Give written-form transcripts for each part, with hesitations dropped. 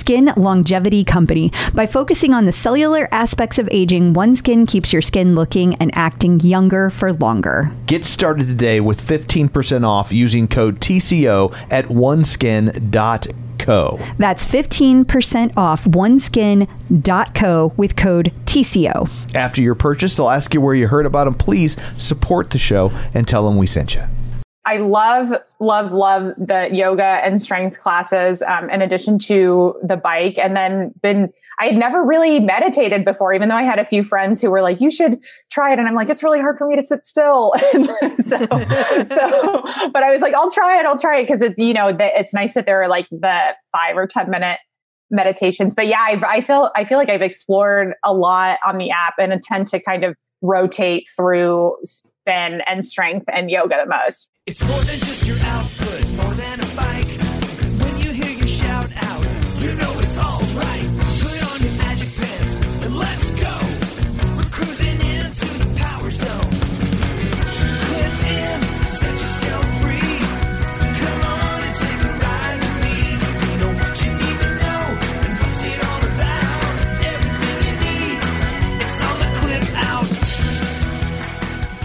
skin longevity company. By focusing on the cellular aspects of aging, OneSkin keeps your skin looking and acting younger for longer. Get started today with 15% off using code TCO at oneskin.com. That's 15% off oneskin.co with code TCO. After your purchase, they'll ask you where you heard about them. Please support the show and tell them we sent you. I love, love, love the yoga and strength classes in addition to the bike. And then I had never really meditated before, even though I had a few friends who were like, you should try it. And I'm like, it's really hard for me to sit still. But I was like, I'll try it. Cause it's, you know, it's nice that there are like the 5 or 10 minute meditations, but yeah, I feel like I've explored a lot on the app and intend to kind of rotate through spin and strength and yoga the most. It's more than just your output, more than a bike. When you hear your shout out, you know it's all right. Put on your magic pants and let's go. We're cruising into the power zone. Clip in, set yourself free. Come on and take a ride with me. You know what you need to know and what's it all about. Everything you need, it's on the Clip Out.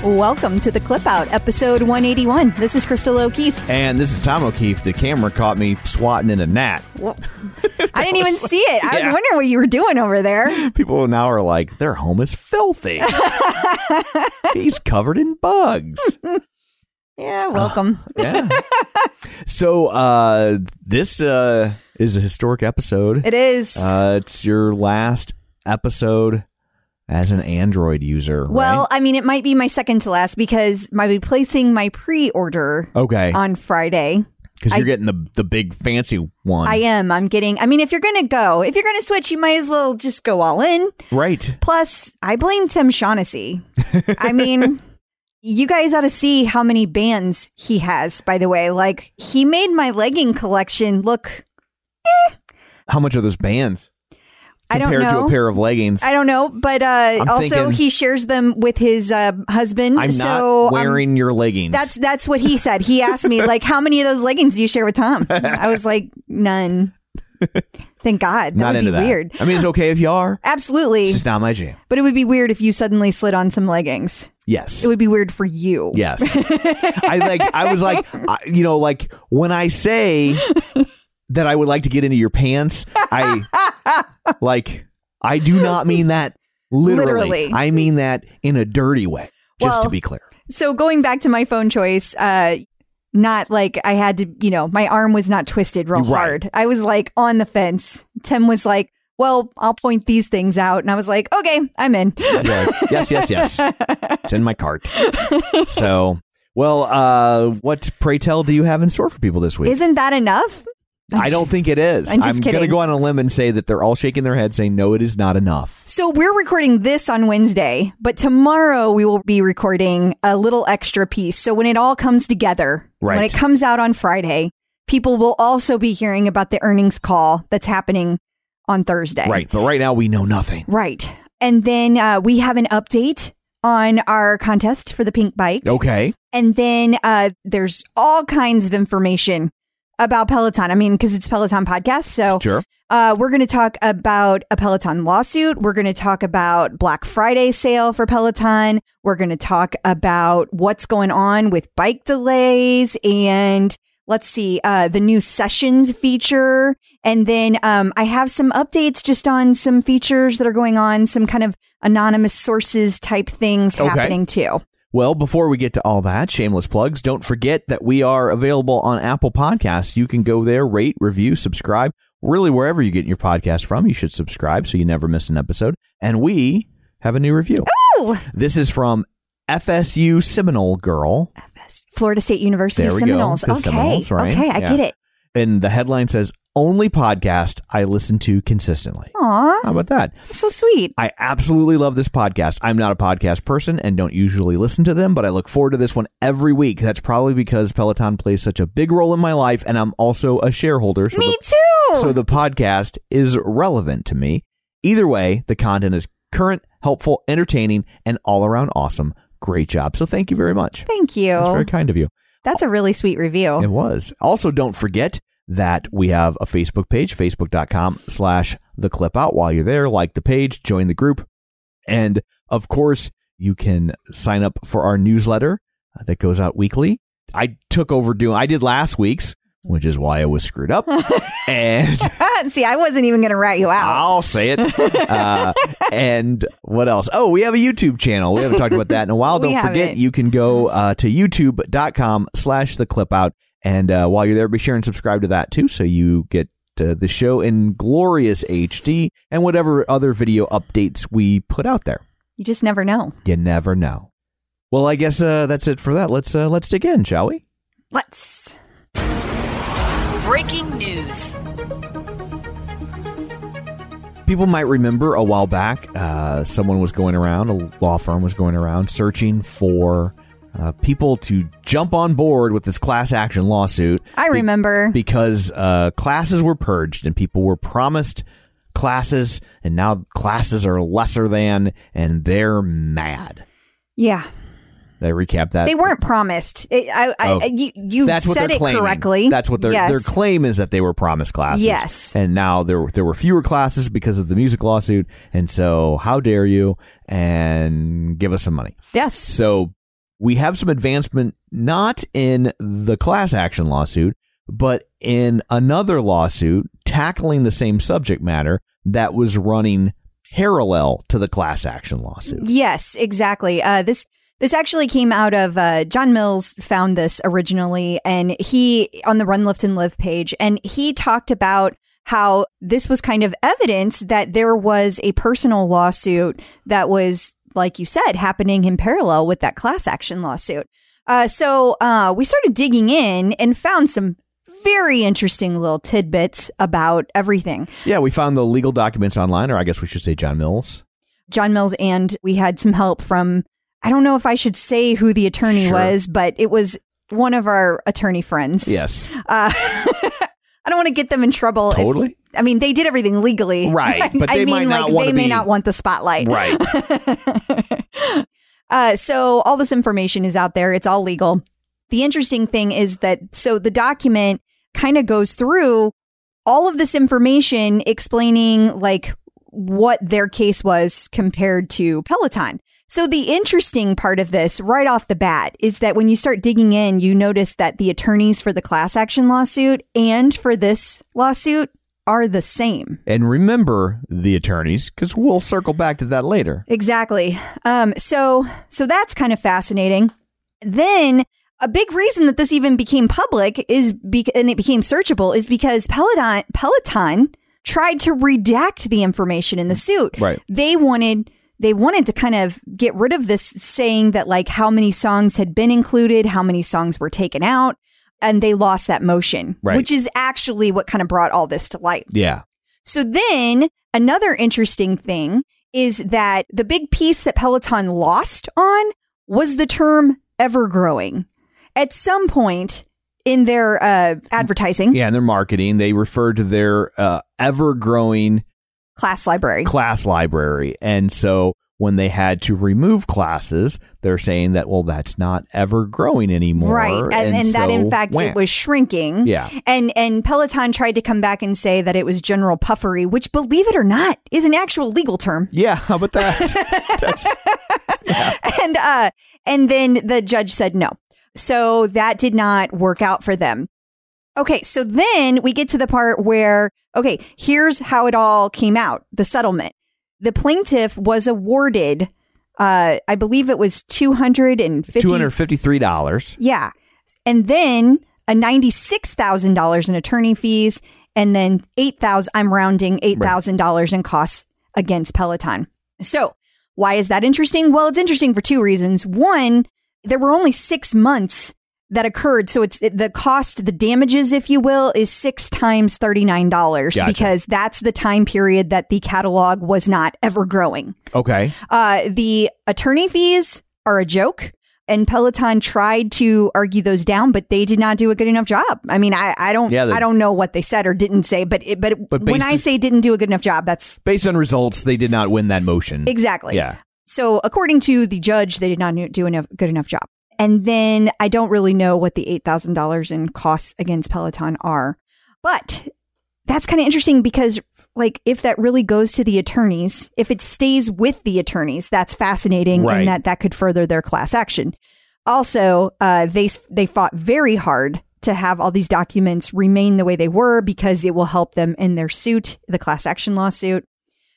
Welcome to the Clip Out, episode 181. This is Crystal O'Keefe. And this is Tom O'Keefe. The camera caught me swatting in a gnat. Well, I didn't even see it. I was wondering what you were doing over there. People now are like, their home is filthy. He's covered in bugs. Yeah, welcome. Yeah. So this is a historic episode. It is. It's your last episode as an Android user, well, right? I mean, it might be my second to last because I'll be placing my pre-order on Friday. Because you're getting the big fancy one. I am. If you're going to switch, you might as well just go all in. Right. Plus, I blame Tim Shaughnessy. I mean, you guys ought to see how many bands he has, by the way. Like, he made my legging collection look, How much are those bands? Compared to a pair of leggings. I don't know, but also he shares them with his husband. I'm not wearing your leggings. That's what he said. He asked me, like, how many of those leggings do you share with Tom? I was like, none. Thank God. That would be weird. I mean, it's okay if you are. Absolutely. It's just not my jam. But it would be weird if you suddenly slid on some leggings. Yes. It would be weird for you. Yes. I was like, when I say that I would like to get into your pants, I do not mean that literally. I mean that in a dirty way, to be clear. So going back to my phone choice, not like I had to, my arm was not twisted real hard. I was like on the fence. Tim was like, well, I'll point these things out. And I was like, okay, I'm in. Yeah. Yes. It's in my cart. So, what, pray tell, do you have in store for people this week? Isn't that enough? I don't think it is. I'm going to go on a limb and say that they're all shaking their head saying, no, it is not enough. So we're recording this on Wednesday, but tomorrow we will be recording a little extra piece. So when it all comes together, when it comes out on Friday, people will also be hearing about the earnings call that's happening on Thursday. Right. But right now we know nothing. Right. And then we have an update on our contest for the pink bike. Okay. And then there's all kinds of information about Peloton. I mean, because it's Peloton podcast. So sure. We're going to talk about a Peloton lawsuit. We're going to talk about Black Friday sale for Peloton. We're going to talk about what's going on with bike delays and let's see, the new sessions feature. And then I have some updates just on some features that are going on, some kind of anonymous sources type things happening too. Well, before we get to all that, shameless plugs, don't forget that we are available on Apple Podcasts. You can go there, rate, review, subscribe. Really, wherever you get your podcast from, you should subscribe so you never miss an episode. And we have a new review. Oh! This is from FSU Seminole Girl. Florida State University Seminoles. Go. Okay. Seminoles, right? Okay, I get it. And the headline says, only podcast I listen to consistently. Aw. How about that? That's so sweet. I absolutely love this podcast. I'm not a podcast person and don't usually listen to them, but I look forward to this one every week. That's probably because Peloton plays such a big role in my life, and I'm also a shareholder. So Me too! So the podcast is relevant to me. Either way, the content is current, helpful, entertaining, and all around awesome. Great job. So thank you very much. Thank you. That's very kind of you. That's a really sweet review. It was. Also, don't forget that we have a Facebook page, facebook.com/theclipout. While you're there, like the page, join the group. And of course, you can sign up for our newsletter that goes out weekly. I did last week's, which is why I was screwed up. And see, I wasn't even going to rat you out. I'll say it. And what else? Oh, we have a YouTube channel. We haven't talked about that in a while. Don't forget, you can go to youtube.com/theclipout. And while you're there, be sure and subscribe to that, too, so you get the show in glorious HD and whatever other video updates we put out there. You just never know. You never know. Well, I guess that's it for that. Let's dig in, shall we? Let's. Breaking news. People might remember a while back, a law firm was going around searching for people to jump on board with this class action lawsuit. I remember. Because classes were purged and people were promised classes, and now classes are lesser than, and they're mad. Yeah. Did I recap that? They weren't promised. You said it correctly. That's what their claim is, that they were promised classes. Yes. And now there were fewer classes because of the music lawsuit. And so how dare you, and give us some money. Yes. So we have some advancement, not in the class action lawsuit, but in another lawsuit tackling the same subject matter that was running parallel to the class action lawsuit. Yes, exactly. This actually came out of John Mills found this originally, and he on the Run, Lift and Live page, and he talked about how this was kind of evidence that there was a personal lawsuit that was, like you said, happening in parallel with that class action lawsuit. So we started digging in and found some very interesting little tidbits about everything. Yeah, we found the legal documents online, or I guess we should say John Mills. John Mills, and we had some help from, I don't know if I should say who the attorney was, but it was one of our attorney friends. Yes. I don't want to get them in trouble. Totally. They did everything legally. Right. But they might not want to be. They may not want the spotlight. Right. So all this information is out there. It's all legal. The interesting thing is that the document kind of goes through all of this information explaining what their case was compared to Peloton. So the interesting part of this right off the bat is that when you start digging in, you notice that the attorneys for the class action lawsuit and for this lawsuit are the same. And remember the attorneys, because we'll circle back to that later. Exactly. So that's kind of fascinating. Then a big reason that this even became public and it became searchable is because Peloton tried to redact the information in the suit. Right. They wanted to kind of get rid of this saying that how many songs had been included, how many songs were taken out, and they lost that motion, right, which is actually what kind of brought all this to light. Yeah. So then another interesting thing is that the big piece that Peloton lost on was the term ever-growing. At some point in their advertising. Yeah, in their marketing, they referred to their ever-growing class library. And so when they had to remove classes, they're saying that, well, that's not ever growing anymore. Right. And so that, in fact, it was shrinking. Yeah. And Peloton tried to come back and say that it was general puffery, which, believe it or not, is an actual legal term. Yeah. How about that? And then the judge said no. So that did not work out for them. Okay, so then we get to the part where, okay, here's how it all came out, the settlement. The plaintiff was awarded, I believe it was $253. Yeah. And then a $96,000 in attorney fees, and then $8,000 in costs against Peloton. So why is that interesting? Well, it's interesting for two reasons. One, there were only 6 months that occurred. So it's the cost, the damages, if you will, is 6 times $39. Gotcha. Because that's the time period that the catalog was not ever growing. Okay. The attorney fees are a joke. And Peloton tried to argue those down, but they did not do a good enough job. I mean, I don't know what they said or didn't say, but when I say didn't do a good enough job, that's based on results. They did not win that motion. Exactly. Yeah. So according to the judge, they did not do a good enough job. And then I don't really know what the $8,000 in costs against Peloton are, but that's kind of interesting because, like, if that really goes to the attorneys, if it stays with the attorneys, that's fascinating, right? And that could further their class action. Also, they fought very hard to have all these documents remain the way they were because it will help them in their suit, the class action lawsuit.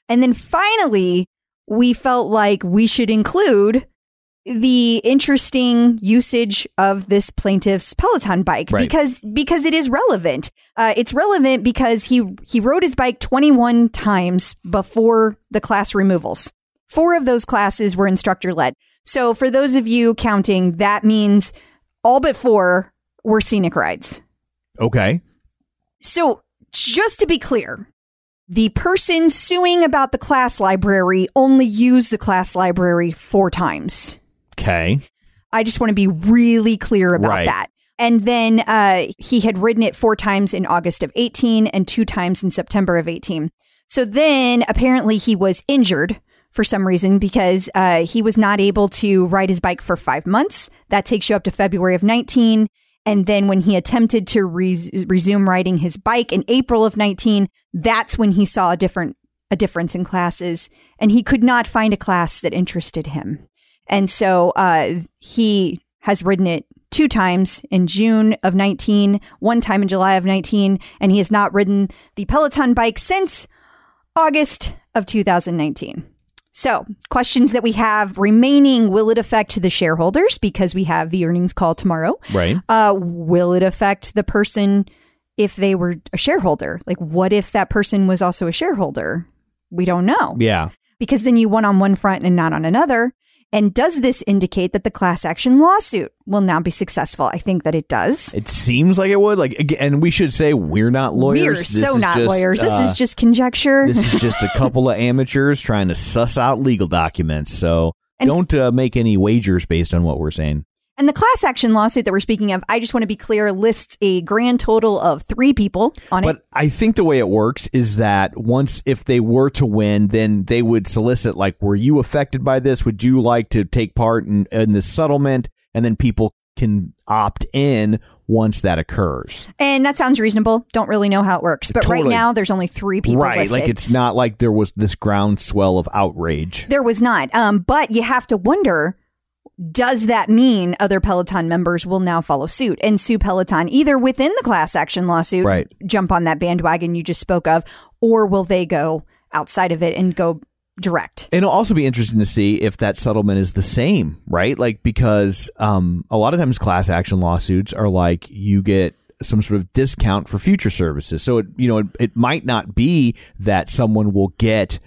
And then finally, we felt like we should include the interesting usage of this plaintiff's Peloton bike, right? Because it is relevant. It's relevant because he rode his bike 21 times before the class removals. 4 of those classes were instructor led. So for those of you counting, that means all but 4 were scenic rides. Okay. So just to be clear, the person suing about the class library only used the class library 4 times. Okay. I just want to be really clear about that. And then he had ridden it 4 times in August of 2018 and 2 times in September of 2018. So then apparently he was injured for some reason because he was not able to ride his bike for 5 months. That takes you up to February of 2019. And then when he attempted to resume riding his bike in April of 2019, that's when he saw a difference in classes. And he could not find a class that interested him. And so he has ridden it 2 times in June of 19, 1 time in July of 19, and he has not ridden the Peloton bike since August of 2019. So questions that we have remaining, will it affect the shareholders because we have the earnings call tomorrow? Right. Will it affect the person if they were a shareholder? Like, what if that person was also a shareholder? We don't know. Yeah. Because then you won on one front and not on another. And does this indicate that the class action lawsuit will now be successful? I think that it does. It seems like it would. Like, and we should say we're not lawyers. We're so not lawyers. This is just conjecture. This is just a couple of amateurs trying to suss out legal documents. So don't make any wagers based on what we're saying. And the class action lawsuit that we're speaking of, I just want to be clear, lists a grand total of 3 people on it. But I think the way it works is that if they were to win, then they would solicit, like, were you affected by this? Would you like to take part in this settlement? And then people can opt in once that occurs. And that sounds reasonable. Don't really know how it works. But totally. Right now, there's only 3 people listed. Like, it's not like there was this groundswell of outrage. There was not. But you have to wonder, does that mean other Peloton members will now follow suit and sue Peloton either within the class action lawsuit, right, jump on that bandwagon you just spoke of, or will they go outside of it and go direct? It'll also be interesting to see if that settlement is the same, right? Like, because a lot of times class action lawsuits are like you get some sort of discount for future services. So, it might not be that someone will get,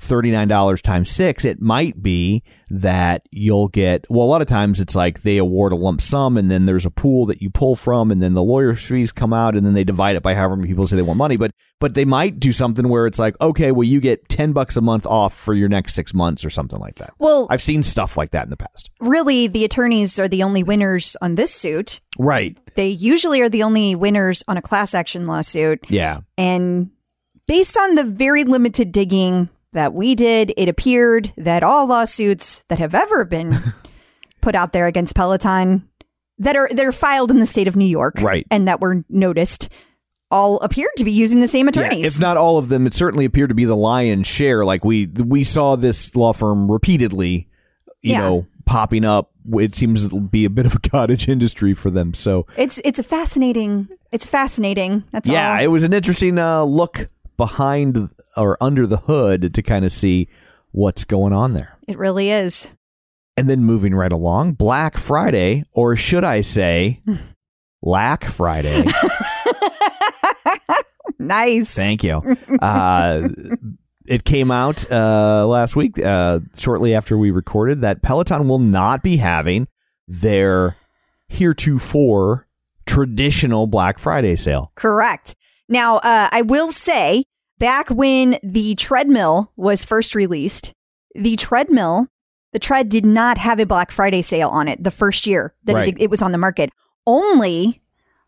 $39 times 6, it might be that you'll get, well, a lot of times it's like they award a lump sum and then there's a pool that you pull from and then the lawyer's fees come out and then they divide it by however many people say they want money. But they might do something where it's like, okay, well, you get $10 a month off for your next 6 months or something like that. Well, I've seen stuff like that in the past. Really, the attorneys are the only winners on this suit. Right. They usually are the only winners on a class action lawsuit. Yeah. And based on the very limited digging that we did, it appeared that all lawsuits that have ever been put out there against Peloton that are filed in the state of New York, right, and that were noticed, all appeared to be using the same attorneys. Yeah, if not all of them, it certainly appeared to be the lion's share. Like we saw this law firm repeatedly, popping up. It seems it'll be a bit of a cottage industry for them. So it's fascinating. That's all. It was an interesting look behind or under the hood to kind of see what's going on there. It really is. And then moving right along, Black Friday, or should I say, Lack Friday. Nice. Thank you. It came out last week, shortly after we recorded, that Peloton will not be having their heretofore traditional Black Friday sale. Correct. Now, I will say, back when the treadmill was first released, the tread did not have a Black Friday sale on it the first year that it was on the market. Only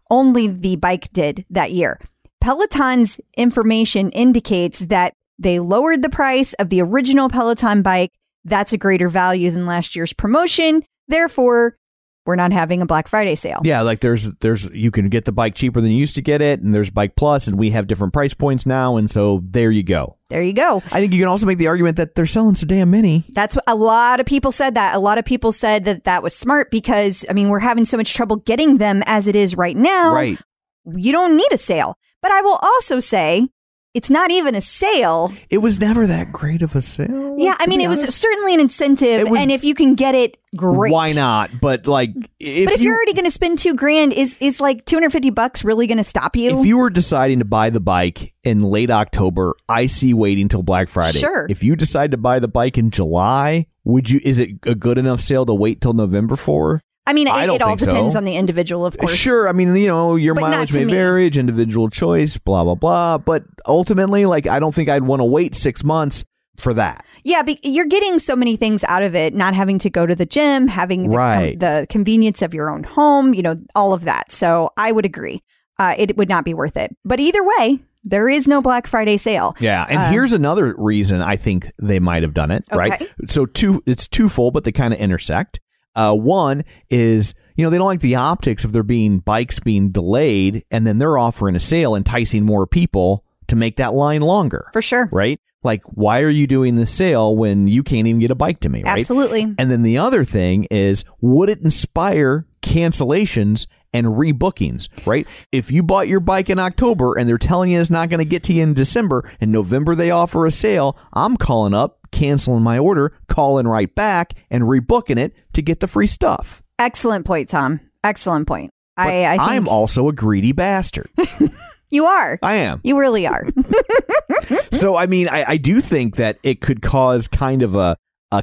the bike did that year. Peloton's information indicates that they lowered the price of the original Peloton bike. That's a greater value than last year's promotion. Therefore, we're not having a Black Friday sale. Yeah, like there's you can get the bike cheaper than you used to get it, and there's Bike Plus, and we have different price points now, and so there you go. There you go. I think you can also make the argument that they're selling so damn many. That's what a lot of people said that. A lot of people said that was smart because, I mean, we're having so much trouble getting them as it is right now. Right. You don't need a sale. But I will also say, it's not even a sale. It was never that great of a sale. Yeah, I mean, it was certainly an incentive, and if you can get it, great. Why not? But like, if you're already going to spend $2,000, is like $250 really going to stop you? If you were deciding to buy the bike in late October, I see waiting till Black Friday. Sure. If you decide to buy the bike in July, would you? Is it a good enough sale to wait till November for? I mean, it all depends on the individual, of course. Sure. I mean, your mileage may vary, individual choice, blah, blah, blah. But ultimately, like, I don't think I'd want to wait 6 months for that. Yeah, but you're getting so many things out of it, not having to go to the gym, having the convenience of your own home, all of that. So I would agree. It would not be worth it. But either way, there is no Black Friday sale. Yeah. And here's another reason I think they might have done it. Okay. Right. So it's twofold, but they kind of intersect. One is, they don't like the optics of there being bikes being delayed, and then they're offering a sale, enticing more people to make that line longer. For sure. Right? Like, why are you doing this sale when you can't even get a bike to me? Right? Absolutely. And then the other thing is, would it inspire cancellations and rebookings? Right? If you bought your bike in October and they're telling you it's not going to get to you in December, and November they offer a sale, I'm calling up, canceling my order, calling right back, and rebooking it to get the free stuff. Excellent point, Tom. Excellent point. But I'm also a greedy bastard. You are. I am. You really are. So, I mean, I do think that it could cause kind of a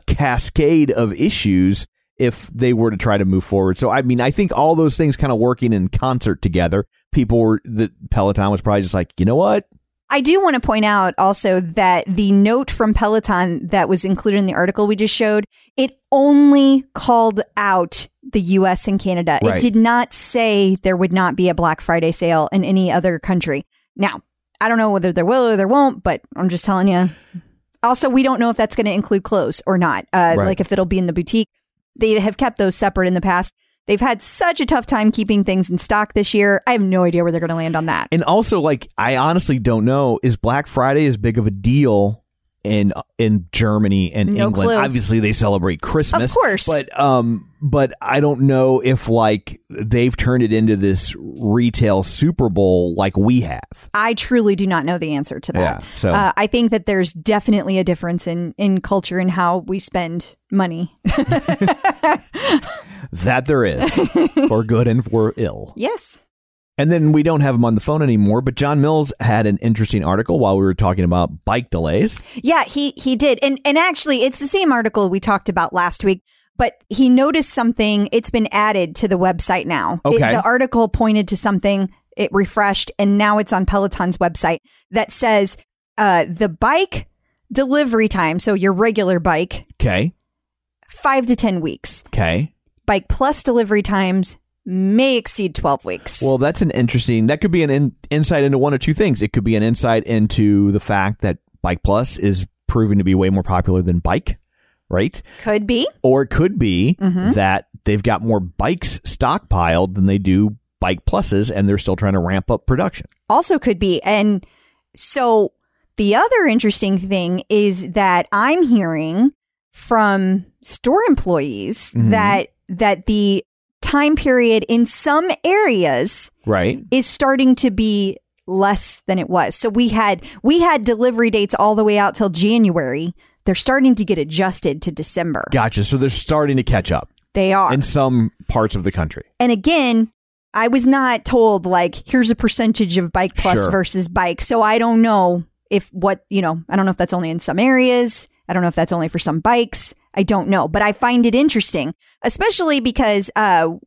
cascade of issues if they were to try to move forward. So, I mean, I think all those things kind of working in concert together, Peloton was probably just like, you know what? I do want to point out also that the note from Peloton that was included in the article we just showed, it only called out the U.S. and Canada. Right. It did not say there would not be a Black Friday sale in any other country. Now, I don't know whether there will or there won't, but I'm just telling you. Also, we don't know if that's going to include clothes or not, like if it'll be in the boutique. They have kept those separate in the past. They've had such a tough time keeping things in stock this year. I have no idea where they're going to land on that. And also, like, I honestly don't know, is Black Friday as big of a deal in Germany and England? Clue. Obviously, they celebrate Christmas. Of course. But I don't know if, like, they've turned it into this retail Super Bowl like we have. I truly do not know the answer to that. Yeah, so. I think that there's definitely a difference in culture and how we spend money. That there is, for good and for ill. Yes. And then we don't have him on the phone anymore, but John Mills had an interesting article while we were talking about bike delays. Yeah, he did. And actually, it's the same article we talked about last week, but he noticed something. It's been added to the website now. Okay. The article pointed to something. It refreshed, and now it's on Peloton's website that says the bike delivery time, so your regular bike, okay, 5 to 10 weeks. Okay. Bike Plus delivery times may exceed 12 weeks. Well, that's that could be an insight into one or two things. It could be an insight into the fact that Bike Plus is proving to be way more popular than Bike, right? Could be. Or it could be that they've got more bikes stockpiled than they do Bike Pluses, and they're still trying to ramp up production. Also could be. And so the other interesting thing is that I'm hearing from store employees that the time period in some areas is starting to be less than it was. So we had delivery dates all the way out till January. They're starting to get adjusted to December. Gotcha. So they're starting to catch up. They are. In some parts of the country. And again, I was not told, like, here's a percentage of Bike Plus versus Bike. So I don't know if I don't know if that's only in some areas. I don't know if that's only for some bikes. I don't know. But I find it interesting, especially because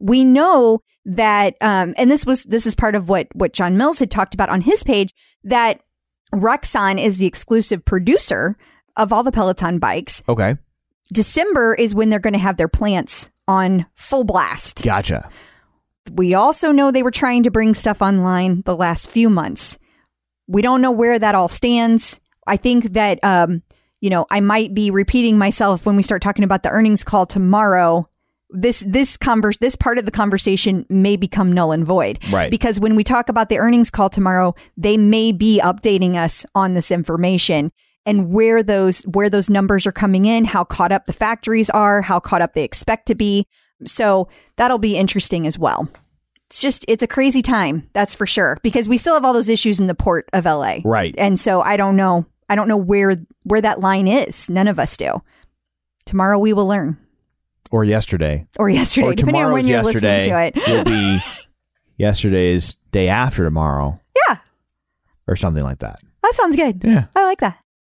we know that, and this is part of what John Mills had talked about on his page, that Rexon is the exclusive producer of all the Peloton bikes. Okay. December is when they're going to have their plants on full blast. Gotcha. We also know they were trying to bring stuff online the last few months. We don't know where that all stands. I think that, I might be repeating myself when we start talking about the earnings call tomorrow. This part of the conversation may become null and void. Right. Because when we talk about the earnings call tomorrow, they may be updating us on this information and where those numbers are coming in, how caught up the factories are, how caught up they expect to be. So that'll be interesting as well. It's a crazy time, that's for sure, because we still have all those issues in the port of LA. Right. And so I don't know where that line is. None of us do. Tomorrow we will learn. Or yesterday. Or depending on when you're listening to it. Will be yesterday's day after tomorrow. Yeah. Or something like that. That sounds good. Yeah. I like that.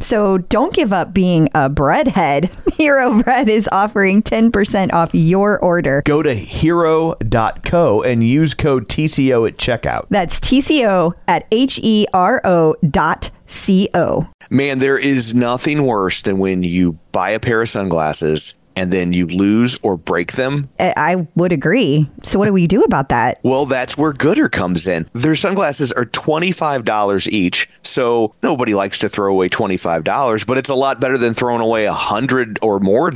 So don't give up being a breadhead. Hero Bread is offering 10% off your order. Go to hero.co and use code TCO at checkout. That's TCO at hero.co. Man, there is nothing worse than when you buy a pair of sunglasses and then you lose or break them. I would agree. So what do we do about that? Well, that's where Gooder comes in. Their sunglasses are $25 each. So nobody likes to throw away $25, but it's a lot better than throwing away $100 or more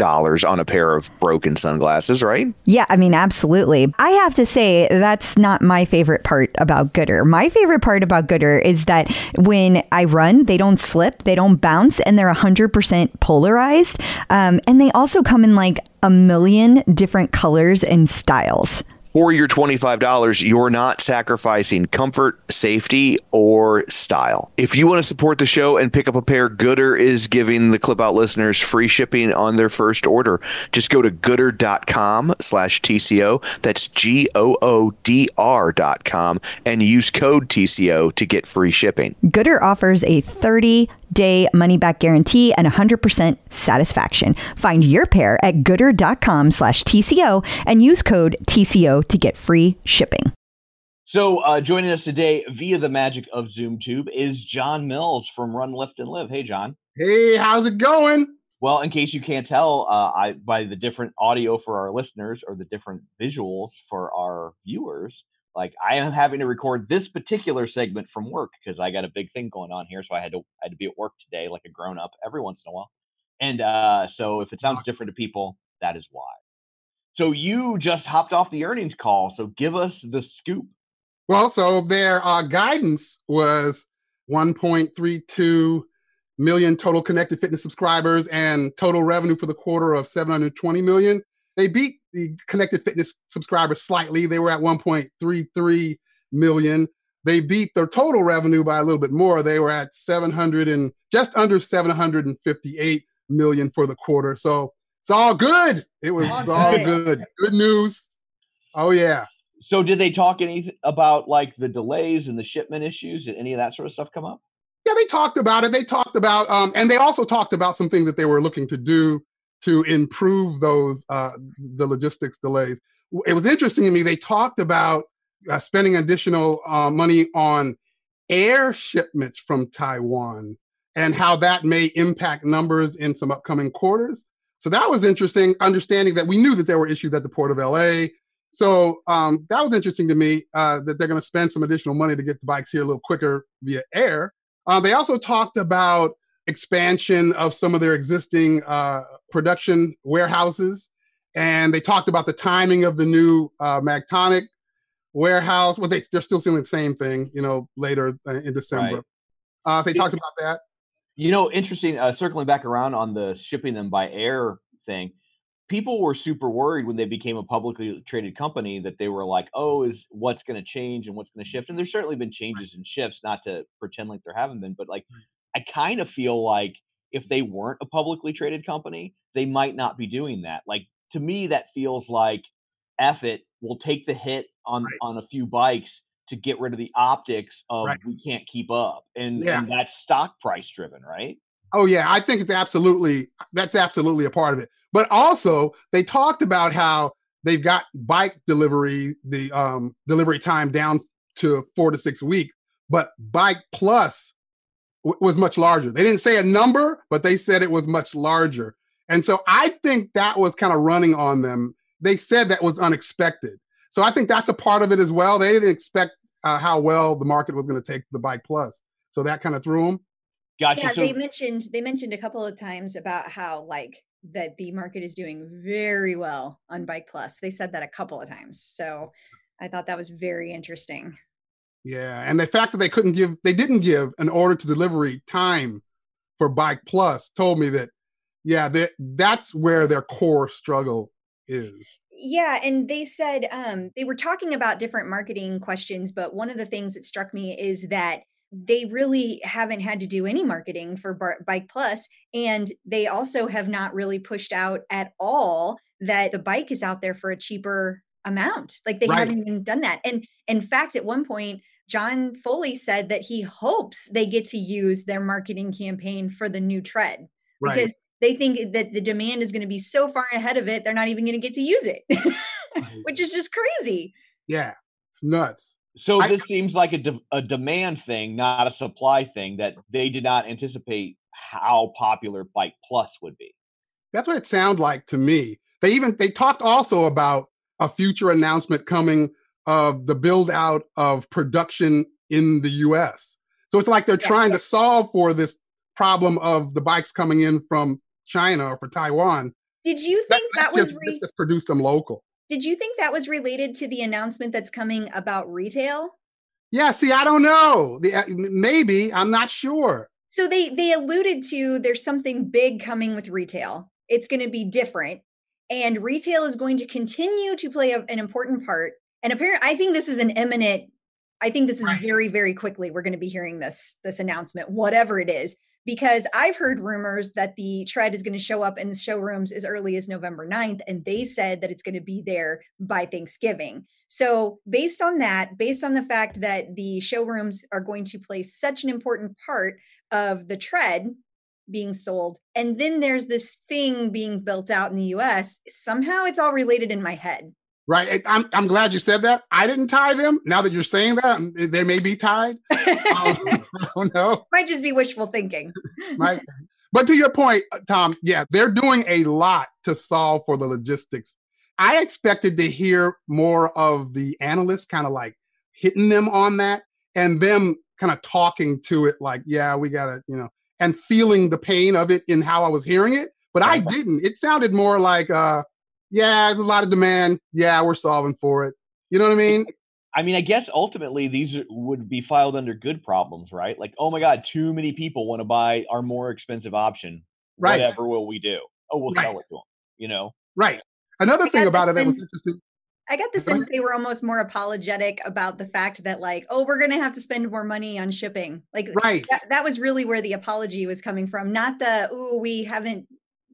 on a pair of broken sunglasses, right? Yeah, I mean, absolutely. I have to say, that's not my favorite part about Gooder. My favorite part about Gooder is that when I run, they don't slip, they don't bounce, and they're 100% polarized. And they also come in like a million different colors and styles. For your $25, you're not sacrificing comfort, safety, or style. If you want to support the show and pick up a pair, Gooder is giving the Clip Out listeners free shipping on their first order. Just go to gooder.com/TCO. That's GOODR.com and use code TCO to get free shipping. Gooder offers a 30-day money-back guarantee and 100% satisfaction. Find your pair at gooder.com/TCO and use code TCO to get free shipping. So joining us today via the magic of ZoomTube is John Mills from Run, Lift, and Live. Hey, John. Hey, how's it going? Well, in case you can't tell by the different audio for our listeners or the different visuals for our viewers, like, I am having to record this particular segment from work because I got a big thing going on here. So I had to be at work today like a grown up every once in a while. And so if it sounds different to people, that is why. So you just hopped off the earnings call. So give us the scoop. Well, so their guidance was 1.32 million total connected fitness subscribers and total revenue for the quarter of 720 million. They beat the Connected Fitness subscribers slightly. They were at 1.33 million. They beat their total revenue by a little bit more. They were at 700 and just under 758 million for the quarter. So it's all good. It was all good. Good news. Oh, yeah. So did they talk anything about like the delays and the shipment issues? Did any of that sort of stuff come up? Yeah, they talked about it. They talked about, and they also talked about some things that they were looking to do to improve those, the logistics delays. It was interesting to me. They talked about spending additional money on air shipments from Taiwan and how that may impact numbers in some upcoming quarters. So that was interesting, understanding that we knew that there were issues at the Port of LA. So that was interesting to me that they're going to spend some additional money to get the bikes here a little quicker via air. They also talked about expansion of some of their existing production warehouses. And they talked about the timing of the new Magtonic warehouse. Well, they're still selling the same thing, you know, later in December. Right. They talked about that. You know, interesting, circling back around on the shipping them by air thing, people were super worried when they became a publicly traded company that they were like, oh, is what's going to change and what's going to shift? And there's certainly been changes and shifts, not to pretend like there haven't been, but like, I kind of feel like if they weren't a publicly traded company, they might not be doing that. Like, to me, that feels like, F it, we'll take the hit on a few bikes to get rid of the optics of we can't keep up. And, and that's stock price driven, right? Oh yeah, I think it's absolutely a part of it. But also they talked about how they've got bike delivery, the delivery time down to 4 to 6 weeks, but Bike Plus was much larger. They didn't say a number, but they said it was much larger. And so I think that was kind of running on them. They said that was unexpected. So I think that's a part of it as well. They didn't expect how well the market was going to take the Bike Plus. So that kind of threw them. Gotcha. Yeah, so they mentioned a couple of times about how like that the market is doing very well on Bike Plus. They said that a couple of times. So I thought that was very interesting. Yeah, and the fact that they didn't give an order to delivery time for Bike Plus told me that that's where their core struggle is. Yeah, and they said they were talking about different marketing questions, but one of the things that struck me is that they really haven't had to do any marketing for Bike Plus, and they also have not really pushed out at all that the bike is out there for a cheaper amount. Like they haven't even done that. And in fact, at one point, John Foley said that he hopes they get to use their marketing campaign for the new tread because they think that the demand is going to be so far ahead of it, they're not even going to get to use it, which is just crazy. Yeah, it's nuts. So this seems like a demand thing, not a supply thing, that they did not anticipate how popular Bike Plus would be. That's what it sounded like to me. They talked also about a future announcement coming of the build out of production in the US. So it's like they're trying to solve for this problem of the bikes coming in from China or for Taiwan. Did you think that was just produce them local? Did you think that was related to the announcement that's coming about retail? Yeah, see, I don't know. Maybe, I'm not sure. So they alluded to there's something big coming with retail. It's going to be different. And retail is going to continue to play an important part. And apparently, I think this is right. Very, very quickly. We're going to be hearing this announcement, whatever it is, because I've heard rumors that the tread is going to show up in the showrooms as early as November 9th. And they said that it's going to be there by Thanksgiving. So based on that, based on the fact that the showrooms are going to play such an important part of the tread being sold, and then there's this thing being built out in the US, somehow it's all related in my head. Right. I'm glad you said that. I didn't tie them. Now that you're saying that, they may be tied. I don't know. Might just be wishful thinking. Right. But to your point, Tom, yeah, they're doing a lot to solve for the logistics. I expected to hear more of the analysts kind of like hitting them on that and them kind of talking to it like, yeah, we got to, you know, and feeling the pain of it in how I was hearing it. But I didn't. It sounded more like, yeah, there's a lot of demand. Yeah, we're solving for it. You know what I mean? I mean, I guess ultimately these would be filed under good problems, right? Like, oh my God, too many people want to buy our more expensive option. Right. Whatever will we do? Oh, we'll sell it to them, you know? Right. Another thing about it that was interesting. I got the sense they were almost more apologetic about the fact that, like, oh, we're going to have to spend more money on shipping. Like, right. that was really where the apology was coming from. Not the, oh, we haven't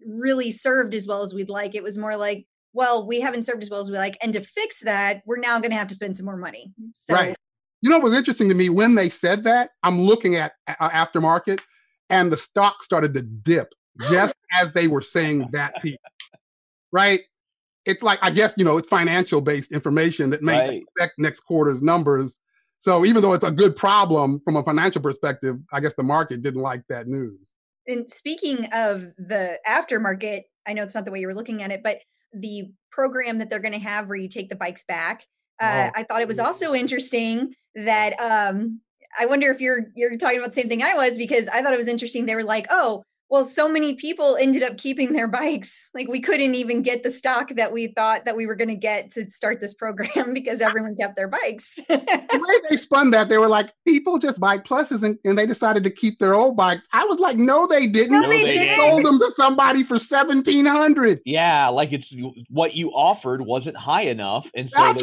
really served as well as we'd like. It was more like, well, we haven't served as well as we like. And to fix that, we're now going to have to spend some more money. So, right. You know, what was interesting to me when they said that, I'm looking at aftermarket and the stock started to dip just as they were saying that piece. Right. It's like, I guess, you know, it's financial-based information that may affect next quarter's numbers. So even though it's a good problem from a financial perspective, I guess the market didn't like that news. And speaking of the aftermarket, I know it's not the way you were looking at it, but the program that they're going to have where you take the bikes back, I thought it was also interesting that I wonder if you're talking about the same thing I was, because I thought it was interesting. They were like, oh, well, so many people ended up keeping their bikes. Like, we couldn't even get the stock that we thought that we were going to get to start this program because everyone kept their bikes. The way they spun that, they were like, people just bike pluses and they decided to keep their old bikes. I was like, no, they didn't. No, they didn't. Sold them to somebody for $1,700. Yeah, like, it's what you offered wasn't high enough. And so that's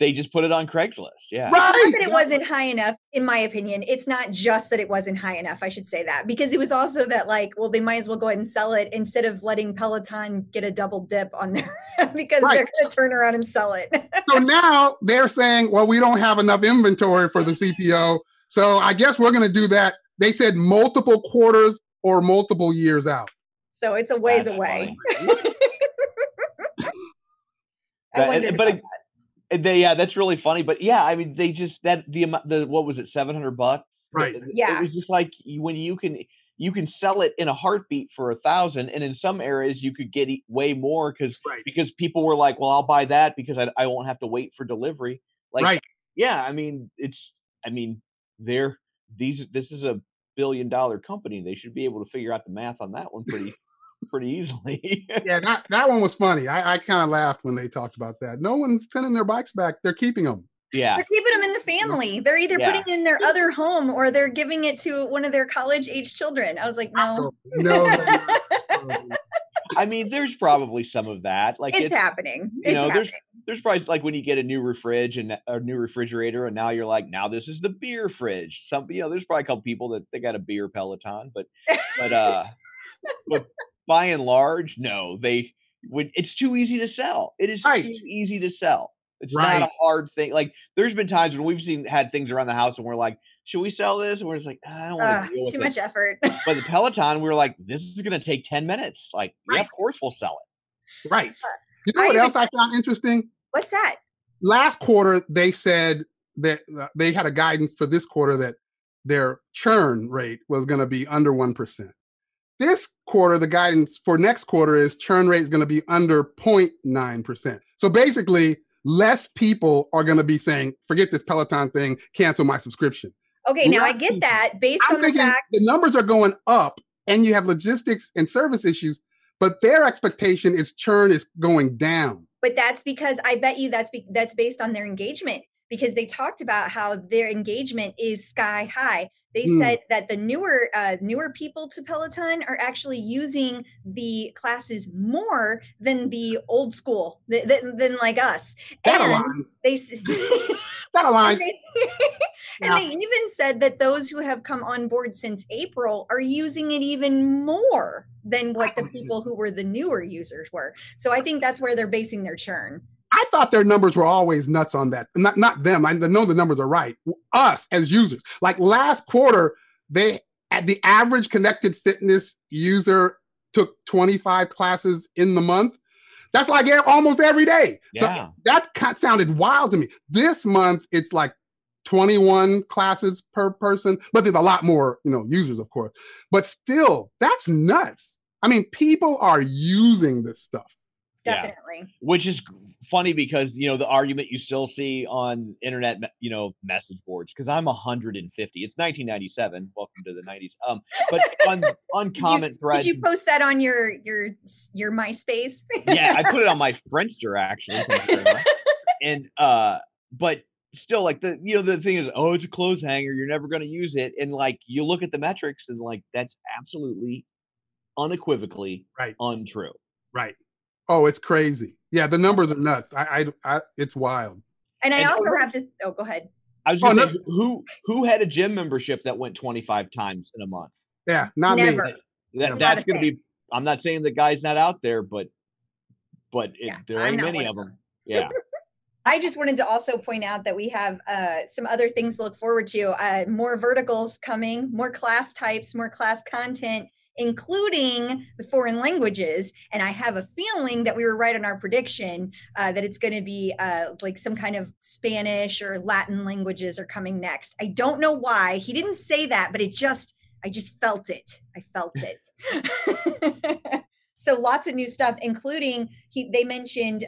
they just put it on Craigslist. Yeah. Right. It's not that it wasn't high enough, in my opinion. It's not just that it wasn't high enough. I should say that, because it was also that, like, well, they might as well go ahead and sell it instead of letting Peloton get a double dip on there because they're going to turn around and sell it. So now they're saying, well, we don't have enough inventory for the CPO. So I guess we're going to do that. They said multiple quarters or multiple years out. So it's a ways away. Yeah, that's really funny. But yeah, I mean, they just, that the what was it, $700? Right. Yeah. It was just like, when you can sell it in a heartbeat for $1,000, and in some areas you could get way more because people were like, well, I'll buy that because I won't have to wait for delivery. Like, yeah, I mean, this is a $1 billion company. They should be able to figure out the math on that one pretty easily. Yeah, that one was funny. I kind of laughed when they talked about that. No one's sending their bikes back. They're keeping them. Yeah. They're keeping them in the family. They're either putting it in their other home or they're giving it to one of their college-age children. I was like, no. I mean, there's probably some of that. Like, it's happening. Happening. There's probably, like, when you get a new fridge and a new refrigerator, and now you're like, now this is the beer fridge. Some, there's probably a couple people that they got a beer Peloton, but by and large, no. They would. It's too easy to sell. It is too easy to sell. It's not a hard thing. Like, there's been times when we've had things around the house, and we're like, "Should we sell this?" And we're just like, "I don't want to deal with too much effort." But the Peloton, we were like, "This is going to take 10 minutes." Like, yeah, of course we'll sell it. Right. You know what else I found interesting? What's that? Last quarter, they said that they had a guidance for this quarter that their churn rate was going to be under 1%. This quarter, the guidance for next quarter is churn rate is going to be under 0.9%. So basically, less people are going to be saying, forget this Peloton thing, cancel my subscription. Okay, now I get that based on the fact the numbers are going up and you have logistics and service issues, but their expectation is churn is going down. But that's because I bet you that's based on their engagement, because they talked about how their engagement is sky high. They said that the newer people to Peloton are actually using the classes more than the old school, than like us. That aligns. That aligns. They even said that those who have come on board since April are using it even more than what the people who were the newer users were. So I think that's where they're basing their churn. I thought their numbers were always nuts on that. Not them. I know the numbers are right. Us as users. Like, last quarter, the average connected fitness user took 25 classes in the month. That's like almost every day. Yeah. So that sounded wild to me. This month, it's like 21 classes per person, but there's a lot more, users, of course. But still, that's nuts. I mean, people are using this stuff. Definitely. Yeah. Which is funny because, the argument you still see on internet, message boards, because I'm 150. It's 1997. Welcome to the 90s. But on comment threads. Did you post that on your MySpace? Yeah, I put it on my Friendster, actually. And, but still, like, the thing is, oh, it's a clothes hanger. You're never going to use it. And, like, you look at the metrics and, like, that's absolutely unequivocally untrue. Right. Oh, it's crazy. Yeah, the numbers are nuts. I it's wild. And I also have to. Oh, go ahead. I was just saying, who had a gym membership that went 25 times in a month? Yeah, not Never. Me. That's going to be. I'm not saying the guy's not out there, but yeah, there ain't many of them. Yeah. I just wanted to also point out that we have some other things to look forward to. More verticals coming, more class types, more class content, including the foreign languages. And I have a feeling that we were right on our prediction that it's going to be like some kind of Spanish or Latin languages are coming next. I don't know why. He didn't say that, but I just felt it. I felt it. So lots of new stuff, including they mentioned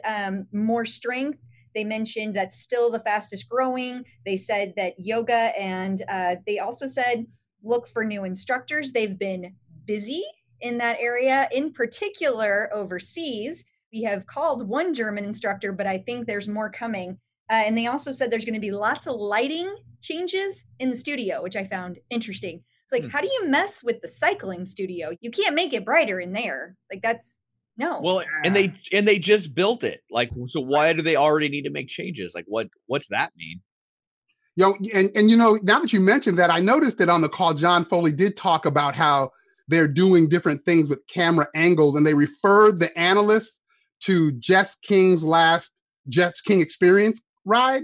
more strength. They mentioned that's still the fastest growing. They said that yoga, and they also said, look for new instructors. They've been busy in that area, in particular overseas. We have called one German instructor, but I think there's more coming. And they also said there's going to be lots of lighting changes in the studio, which I found interesting. It's like, how do you mess with the cycling studio? You can't make it brighter in there. Like that's, no. Well, and they just built it. Like, so why do they already need to make changes? Like, what's that mean? Yo, and you know, now that you mentioned that, I noticed that on the call, John Foley did talk about how they're doing different things with camera angles, and they referred the analysts to Jess King's last Jess King Experience ride.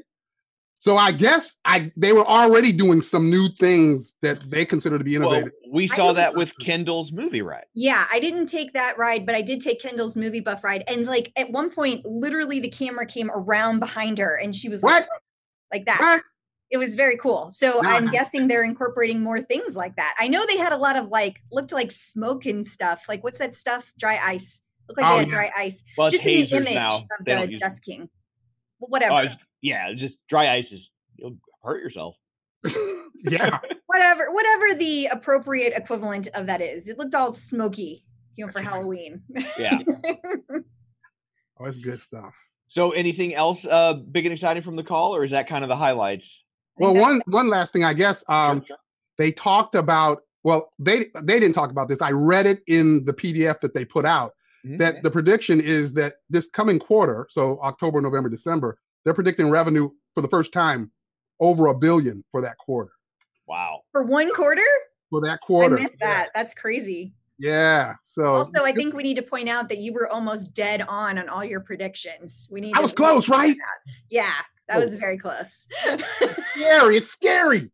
So I guess they were already doing some new things that they consider to be innovative. Well, we saw that with Kendall's movie ride. Yeah, I didn't take that ride, but I did take Kendall's movie buff ride. And like at one point, literally the camera came around behind her and she was like that. What? It was very cool. So yeah. I'm guessing they're incorporating more things like that. I know they had a lot of looked like smoke and stuff. Like what's that stuff? Dry ice. Looked like they had dry ice. Well, just in the image of the Jess King. Whatever. Yeah, just dry ice is, you'll hurt yourself. Yeah. Whatever the appropriate equivalent of that is. It looked all smoky, for Halloween. Yeah. Oh, that's good stuff. So anything else big and exciting from the call, or is that kind of the highlights? Well, one last thing, I guess. Sure. They talked about, they didn't talk about this. I read it in the PDF that they put out, that the prediction is that this coming quarter, so October, November, December, they're predicting revenue for the first time over $1 billion for that quarter. Wow. For one quarter? For that quarter. I missed that. That's crazy. Yeah. So also, I think we need to point out that you were almost dead on all your predictions. I was close, right? That. Yeah. That was very close. It's scary.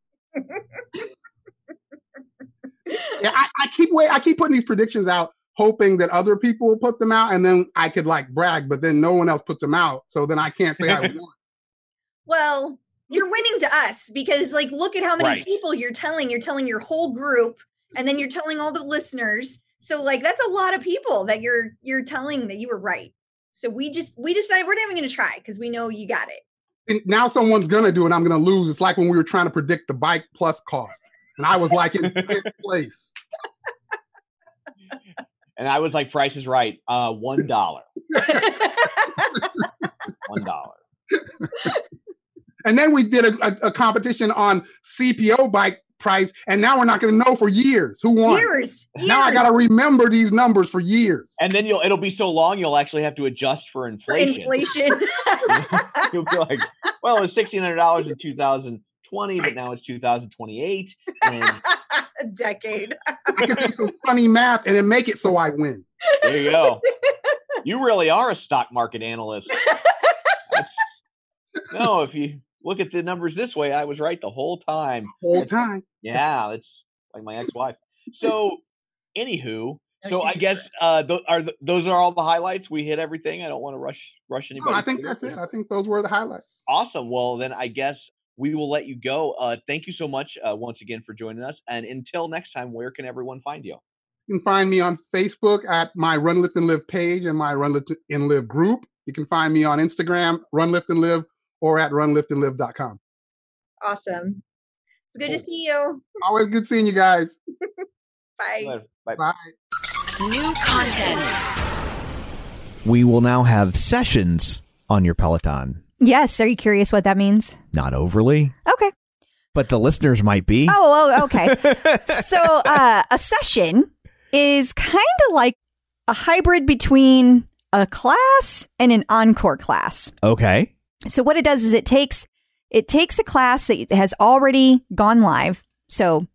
Yeah, I keep putting these predictions out, hoping that other people will put them out, and then I could brag, but then no one else puts them out. So then I can't say I won. Well, you're winning to us because look at how many people you're telling. You're telling your whole group, and then you're telling all the listeners. So that's a lot of people that you're telling that you were right. So we decided we're not even going to try because we know you got it. And now someone's going to do it. I'm going to lose. It's like when we were trying to predict the bike plus cost. And I was in 10th place. And I was like, Price is Right, $1. $1. And then we did a competition on CPO bike price, and now we're not going to know for years who won. Years. Now I got to remember these numbers for years. And then it'll be so long, you'll actually have to adjust for inflation. You'll be like, well, it's $1,600 in 2020, but now it's 2028. And a decade. I can do some funny math and then make it so I win. There you go. You really are a stock market analyst. No, if you look at the numbers this way, I was right the whole time. Yeah, it's like my ex-wife. So, anywho, I guess those are all the highlights. We hit everything. I don't want to rush anybody. No, I think that's it. I think those were the highlights. Awesome. Well, then I guess we will let you go. Thank you so much once again for joining us. And until next time, where can everyone find you? You can find me on Facebook at my Run, Lift, and Live page and my Run, Lift, and Live group. You can find me on Instagram, Run, Lift, and Live, or at runliftandlive.com. Awesome. It's good to see you. Always good seeing you guys. Bye. Bye. New content. We will now have sessions on your Peloton. Yes. Are you curious what that means? Not overly. Okay. But the listeners might be. Oh, okay. So a session is kind of like a hybrid between a class and an encore class. Okay. So what it does is it takes a class that has already gone live. So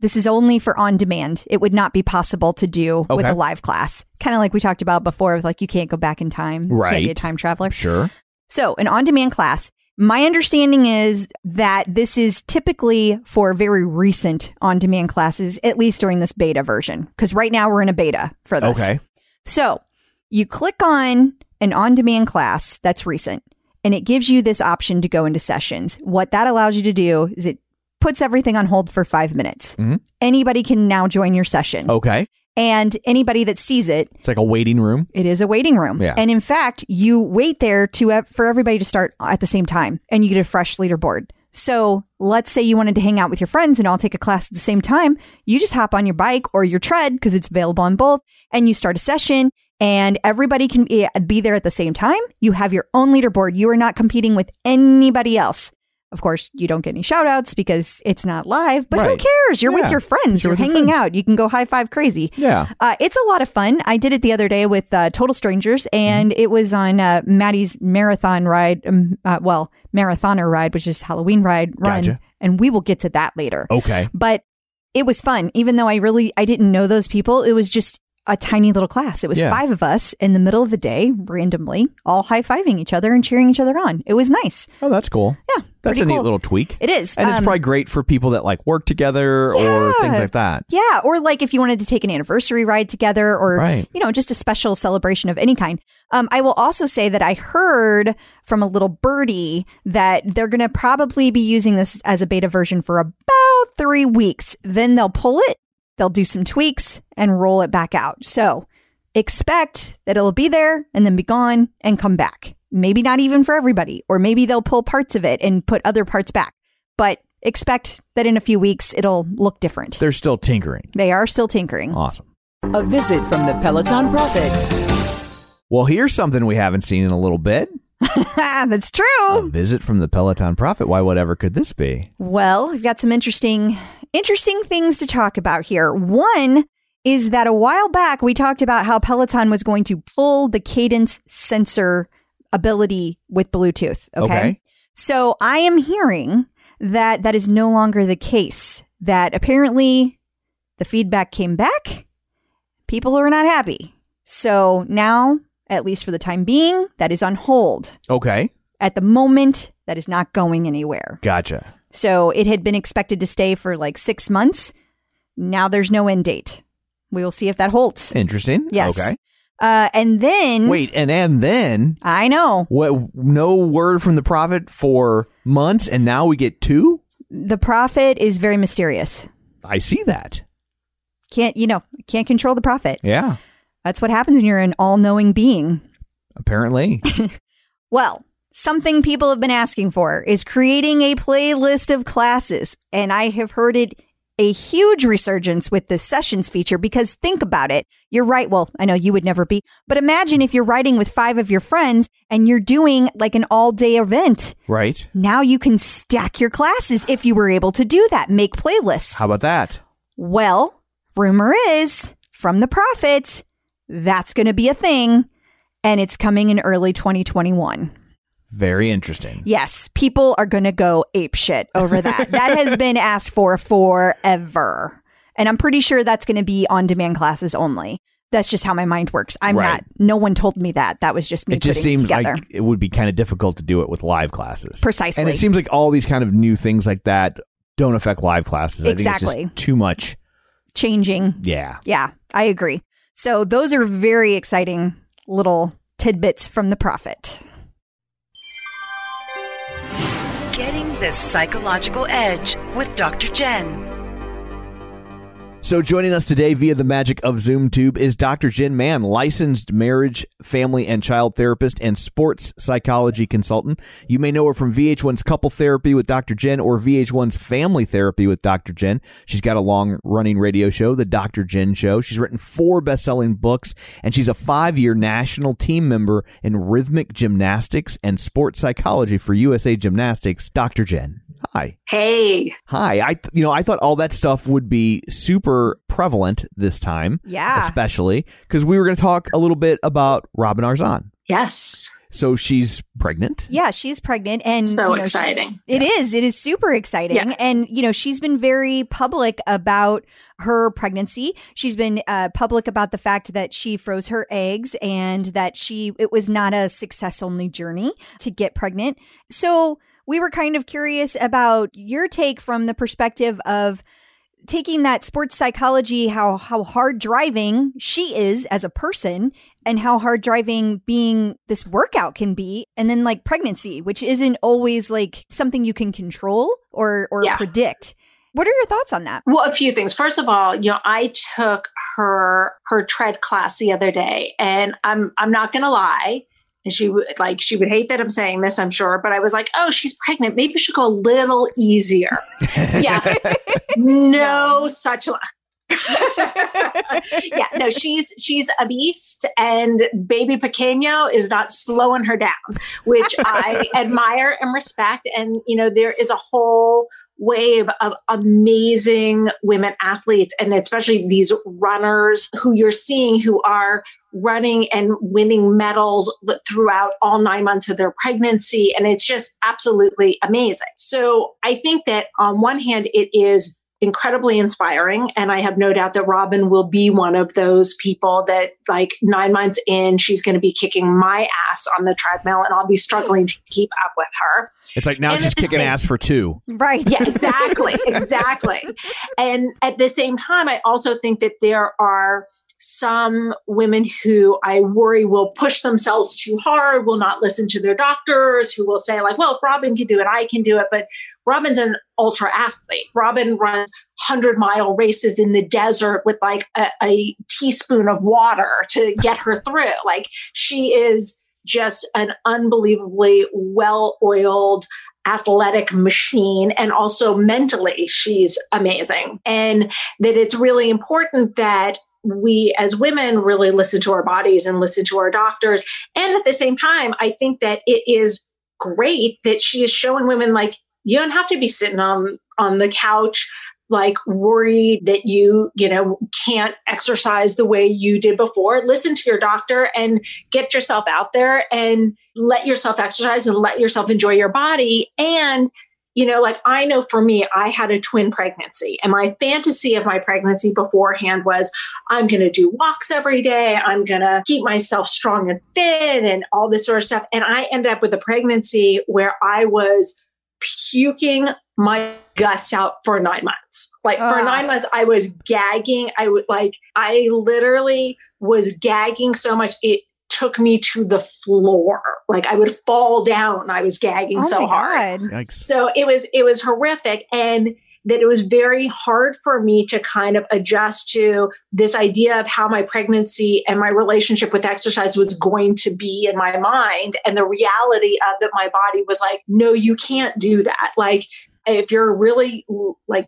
this is only for on demand. It would not be possible to do with a live class. Kind of like we talked about before, with like you can't go back in time. Right. You can't be a time traveler. Sure. So an on demand class. My understanding is that this is typically for very recent on demand classes, at least during this beta version, because right now we're in a beta for this. Okay. So you click on an on demand class that's recent, and it gives you this option to go into sessions. What that allows you to do is it puts everything on hold for 5 minutes. Mm-hmm. Anybody can now join your session. Okay. And anybody that sees it. It's like a waiting room. It is a waiting room. Yeah. And in fact, you wait there for everybody to start at the same time, and you get a fresh leaderboard. So let's say you wanted to hang out with your friends and all take a class at the same time. You just hop on your bike or your tread, because it's available on both, and you start a session. And everybody can be there at the same time. You have your own leaderboard. You are not competing with anybody else. Of course, you don't get any shout outs because it's not live. But who cares? You're with your friends. You're hanging out. You can go high five crazy. Yeah, it's a lot of fun. I did it the other day with total strangers. And it was on Maddie's marathon ride. Marathoner ride, which is Halloween ride run. Gotcha. And we will get to that later. Okay. But it was fun. Even though I didn't know those people. It was just a tiny little class. It was five of us in the middle of the day, randomly, all high-fiving each other and cheering each other on. It was nice. Oh, that's cool. Yeah. That's a neat little tweak. It is. And it's probably great for people that like work together or things like that. Yeah. Or like if you wanted to take an anniversary ride together or, just a special celebration of any kind. I will also say that I heard from a little birdie that they're going to probably be using this as a beta version for about 3 weeks. Then they'll pull it. They'll do some tweaks and roll it back out. So expect that it'll be there and then be gone and come back. Maybe not even for everybody, or maybe they'll pull parts of it and put other parts back. But expect that in a few weeks, it'll look different. They're still tinkering. They are still tinkering. Awesome. A visit from the Peloton Prophet. Well, here's something we haven't seen in a little bit. That's true. A visit from the Peloton Prophet. Why, whatever could this be? Well, we've got some interesting things to talk about here. One is that a while back, we talked about how Peloton was going to pull the cadence sensor ability with Bluetooth. Okay. So I am hearing that that is no longer the case, that apparently the feedback came back. People are not happy. So now, at least for the time being, that is on hold. Okay. At the moment, that is not going anywhere. Gotcha. So it had been expected to stay for like 6 months. Now there's no end date. We will see if that holds. Interesting. Yes. Okay. And then... Wait, and then... I know. What? No word from the Prophet for months, and now we get two? The Prophet is very mysterious. I see that. Can't control the Prophet. Yeah. That's what happens when you're an all-knowing being. Apparently. Well, something people have been asking for is creating a playlist of classes. And I have heard it a huge resurgence with the sessions feature, because think about it. You're right. Well, I know you would never be, but imagine if you're riding with 5 of your friends and you're doing like an all-day event. Right. Now you can stack your classes if you were able to do that. Make playlists. How about that? Well, rumor is from the Prophet... That's going to be a thing, and it's coming in early 2021. Very interesting. Yes, people are going to go apeshit over that. That has been asked for forever, and I'm pretty sure that's going to be on-demand classes only. That's just how my mind works. No one told me that. That was just me putting it together. It just seems like it would be kind of difficult to do it with live classes. Precisely. And it seems like all these kind of new things like that don't affect live classes. Exactly. I think it's just too much. Changing. Yeah. Yeah, I agree. So those are very exciting little tidbits from the Prophet. Getting the psychological edge with Dr. Jenn. So joining us today via the magic of ZoomTube is Dr. Jenn Mann, licensed marriage, family, and child therapist and sports psychology consultant. You may know her from VH1's Couple Therapy with Dr. Jenn or VH1's Family Therapy with Dr. Jenn. She's got a long-running radio show, The Dr. Jenn Show. She's written 4 best-selling books, and she's a 5-year national team member in rhythmic gymnastics and sports psychology for USA Gymnastics. Dr. Jenn, Hi. Hey. Hi. I thought all that stuff would be super prevalent this time. Yeah. Especially because we were going to talk a little bit about Robin Arzon. Yes. So she's pregnant. Yeah, she's pregnant. And so exciting. It is. It is super exciting. Yeah. And, she's been very public about her pregnancy. She's been public about the fact that she froze her eggs and that it was not a success only journey to get pregnant. So we were kind of curious about your take from the perspective of taking that sports psychology, how hard driving she is as a person and how hard driving being this workout can be. And then like pregnancy, which isn't always like something you can control or predict. What are your thoughts on that? Well, a few things. First of all, I took her tread class the other day and I'm not going to lie. And she would hate that I'm saying this, I'm sure. But I was like, oh, she's pregnant. Maybe she'll go a little easier. Yeah. No such luck. Yeah. No, she's a beast. And baby Pequeño is not slowing her down, which I admire and respect. And, there is a whole wave of amazing women athletes, and especially these runners who you're seeing who are running and winning medals throughout all 9 months of their pregnancy. And it's just absolutely amazing. So I think that on one hand, it is incredibly inspiring. And I have no doubt that Robin will be one of those people that 9 months in, she's going to be kicking my ass on the treadmill and I'll be struggling to keep up with her. It's like now she's kicking ass for two. Right. Yeah, exactly. Exactly. And at the same time, I also think that there are some women who I worry will push themselves too hard, will not listen to their doctors, who will say well, if Robin can do it, I can do it. But Robin's an ultra athlete. Robin runs 100-mile races in the desert with a teaspoon of water to get her through. She is just an unbelievably well-oiled athletic machine. And also mentally, she's amazing. And that it's really important that we as women really listen to our bodies and listen to our doctors. And at the same time, I think that it is great that she is showing women you don't have to be sitting on the couch, worried that you can't exercise the way you did before. Listen to your doctor and get yourself out there and let yourself exercise and let yourself enjoy your body. And I know for me, I had a twin pregnancy and my fantasy of my pregnancy beforehand was I'm going to do walks every day. I'm going to keep myself strong and fit and all this sort of stuff. And I ended up with a pregnancy where I was puking my guts out for 9 months. For 9 months, I was gagging. I literally was gagging so much. It took me to the floor. I would fall down. I was gagging so hard. Yikes. So it was horrific. And that it was very hard for me to kind of adjust to this idea of how my pregnancy and my relationship with exercise was going to be in my mind. And the reality of that my body was no, you can't do that. If you're really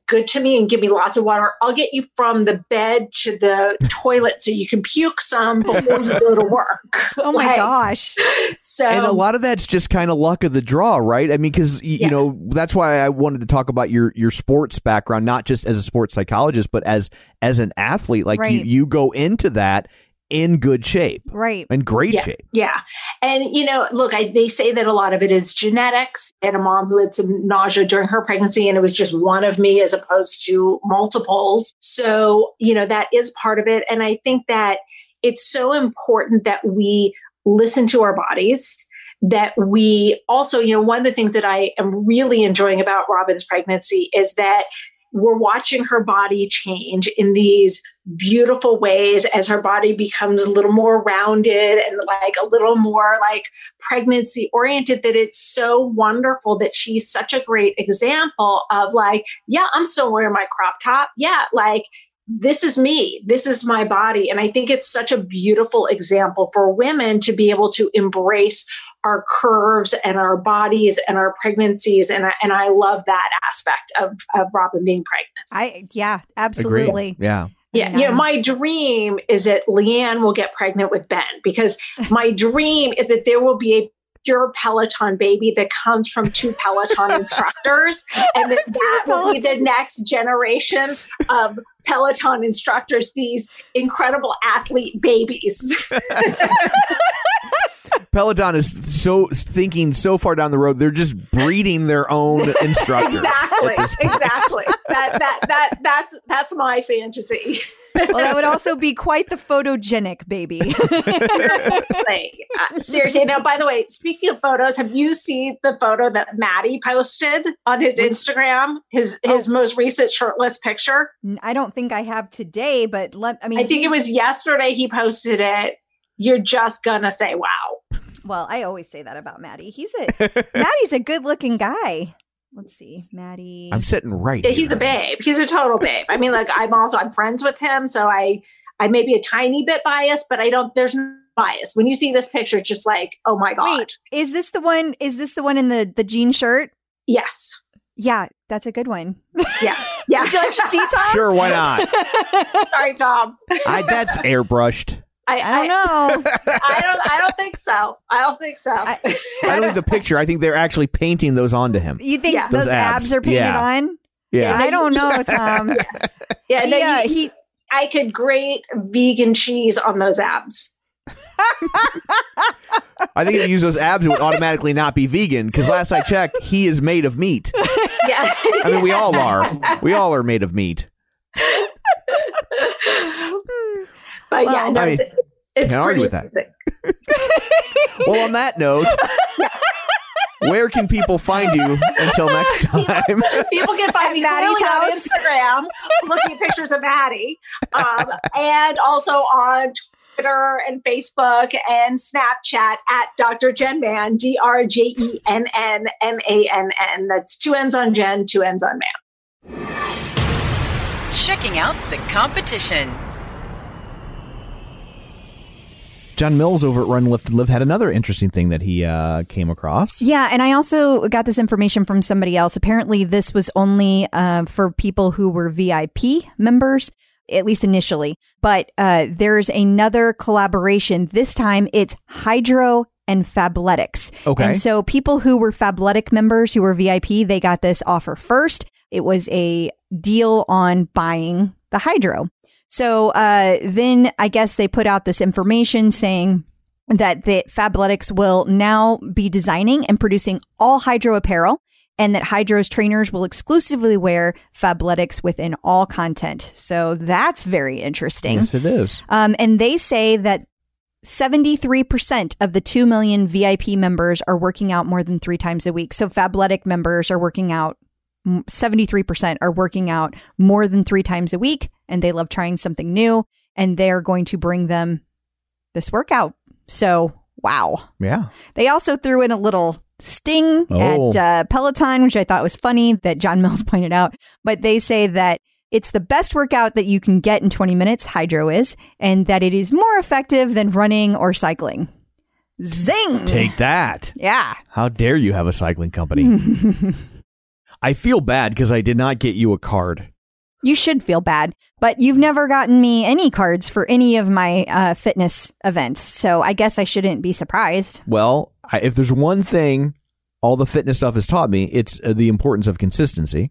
good to me and give me lots of water, I'll get you from the bed to the toilet so you can puke some before you go to work. Oh my gosh. So, and a lot of that's just kind of luck of the draw, right? I mean, because, that's why I wanted to talk about your sports background, not just as a sports psychologist, but as an athlete, right. you go into that in good shape. Right. In great shape. Yeah. And, they say that a lot of it is genetics. I had a mom who had some nausea during her pregnancy and it was just one of me as opposed to multiples. So, that is part of it. And I think that it's so important that we listen to our bodies, that we also, one of the things that I am really enjoying about Robin's pregnancy is that we're watching her body change in these beautiful ways as her body becomes a little more rounded and a little more pregnancy oriented, that it's so wonderful that she's such a great example of I'm still wearing my crop top. Yeah. This is me, this is my body. And I think it's such a beautiful example for women to be able to embrace our curves and our bodies and our pregnancies. And I love that aspect of Robin being pregnant. Yeah, absolutely. Agreed. Yeah. Yeah. My dream is that Leanne will get pregnant with Ben, because my dream is that there will be a your Peloton baby that comes from two Peloton instructors. And that will be the next generation of Peloton instructors, these incredible athlete babies. Peloton is so thinking so far down the road, they're just breeding their own instructors. Exactly. That's my fantasy. Well, that would also be quite the photogenic baby. Seriously. Now, by the way, speaking of photos, have you seen the photo that Maddie posted on his Instagram? His most recent shirtless picture. I don't think I have today, but I think it was yesterday he posted it. You're just gonna say wow. Well, I always say that about Maddie. Maddie's a good-looking guy. Let's see, Maddie. I'm sitting right. Yeah, he's a babe. He's a total babe. I mean, like I'm friends with him, so I may be a tiny bit biased, but I don't. There's no bias when you see this picture. It's just like, oh my god. Wait, is this the one? Is this the one in the jean shirt? Yes. Yeah, that's a good one. Yeah. Would you like to see, Tom? Sure, why not? Sorry, Tom. That's airbrushed. I don't know. I don't think so. I don't think the picture. I think they're actually painting those onto him. You think those abs are painted on? Yeah. I don't know, Tom. I could grate vegan cheese on those abs. I think if you use those abs, it would automatically not be vegan, because last I checked, he is made of meat. Yeah. I mean, we all are. We all are made of meat. But it's pretty with that. Well, on that note, where can people find you until next time? People can find me really on Instagram, looking at pictures of Maddie, and also on Twitter and Facebook and Snapchat at Dr. Jenn Man, DrJennMann. That's 2 N's on Jen, 2 N's on Man. Checking out the competition. John Mills over at Run, Lift, Live had another interesting thing that he came across. Yeah, and I also got this information from somebody else. Apparently, this was only for people who were VIP members, at least initially. But there's another collaboration. This time, it's Hydrow and Fabletics. Okay. And so people who were Fabletic members, who were VIP, they got this offer first. It was a deal on buying the Hydrow. So then I guess they put out this information saying that the Fabletics will now be designing and producing all Hydrow apparel, and that Hydrow's trainers will exclusively wear Fabletics within all content. So that's very interesting. Yes, it is. And they say that 73% of the 2 million VIP members are working out more than 3 times a week. So Fabletic members are working out. 73% are working out more than 3 times a week, and they love trying something new, and they're going to bring them this workout. So, wow. Yeah. They also threw in a little sting at Peloton, which I thought was funny that John Mills pointed out. But they say that it's the best workout that you can get in 20 minutes, Hydrow is, and that it is more effective than running or cycling. Zing! Take that. Yeah. How dare you have a cycling company. I feel bad because I did not get you a card. You should feel bad, but you've never gotten me any cards for any of my fitness events, so I guess I shouldn't be surprised. Well, if there's one thing all the fitness stuff has taught me, it's the importance of consistency.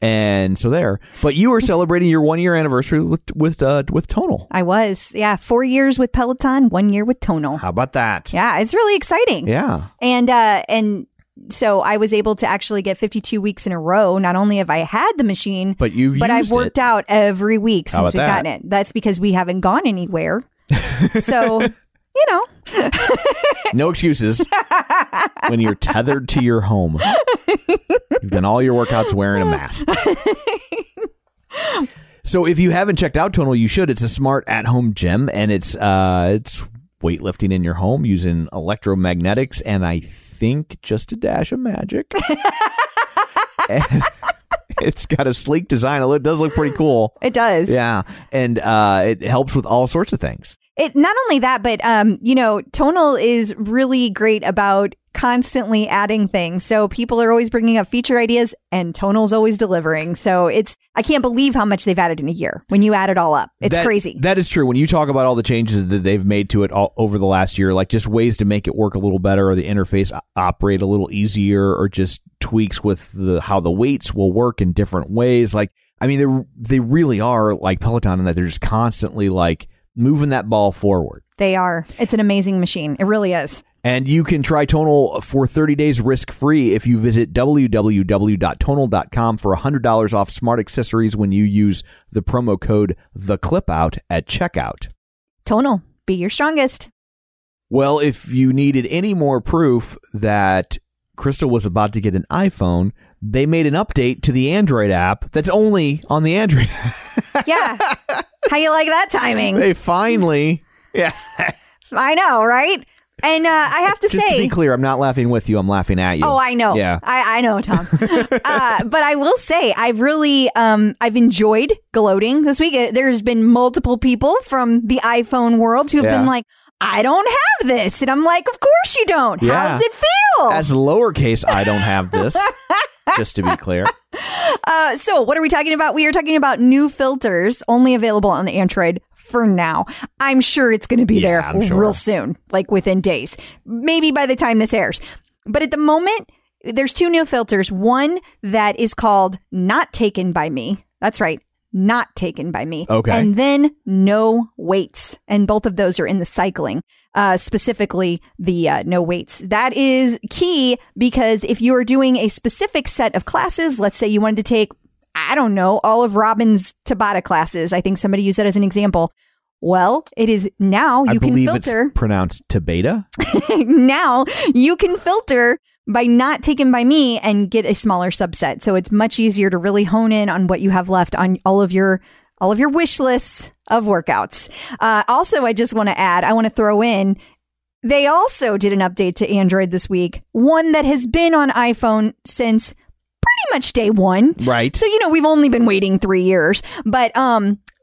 And so there. But you were celebrating your 1-year anniversary with Tonal. I was. Yeah. 4 years with Peloton, 1 year with Tonal. How about that? Yeah. It's really exciting. Yeah. And so I was able to actually get 52 weeks in a row. Not only have I had the machine, but I've worked out every week since we've gotten it. That's because we haven't gone anywhere. So, you know. No excuses when you're tethered to your home. You've done all your workouts wearing a mask. So if you haven't checked out Tonal, you should. It's a smart at-home gym, and it's weightlifting in your home using electromagnetics, and I think just a dash of magic. It's got a sleek design. It does look pretty cool. It does. Yeah. And it helps with all sorts of things. It not only that, but you know, Tonal is really great about constantly adding things. So people are always bringing up feature ideas, and Tonal's always delivering. So it's, I can't believe how much they've added in a year when you add it all up. It's crazy. That is true. When you talk about all the changes that they've made to it all over the last year, like just ways to make it work a little better, or the interface operate a little easier, or just tweaks with the how the weights will work in different ways. Like, I mean, they really are like Peloton in that they're just constantly like moving that ball forward. They are. It's an amazing machine. It really is. And you can try Tonal for 30 days risk-free if you visit www.tonal.com for $100 off smart accessories when you use the promo code THECLIPOUT at checkout. Tonal, be your strongest. Well, if you needed any more proof that Crystal was about to get an iPhone, they made an update to the Android app that's only on the Android app. Yeah. How you like that timing? They finally. Yeah. I know, right? And I have to say, just to be clear, I'm not laughing with you. I'm laughing at you. Oh, I know. Yeah, I know, Tom. But I will say, I really, I've enjoyed gloating this week. There's been multiple people from the iPhone world who have been like, I don't have this. And I'm like, of course you don't. Yeah. How does it feel? As lowercase, I don't have this. Just to be clear. So what are we talking about? We are talking about new filters only available on Android for now. I'm sure it's going to be there real soon, like within days, maybe by the time this airs. But at the moment, there's two new filters. One that is called Not Taken by Me. That's right. Not Taken by Me. Okay. And then No Weights. And both of those are in the cycling, specifically the no weights. That is key because if you are doing a specific set of classes, let's say you wanted to take, I don't know, all of Robin's Tabata classes. I think somebody used that as an example. Well, it is now you can filter. It's pronounced Tabata. Now you can filter by Not Taken by Me and get a smaller subset. So it's much easier to really hone in on what you have left on all of your wish lists of workouts. Also, I want to throw in, they also did an update to Android this week, one that has been on iPhone since pretty much day one. Right. So, you know, we've only been waiting 3 years, but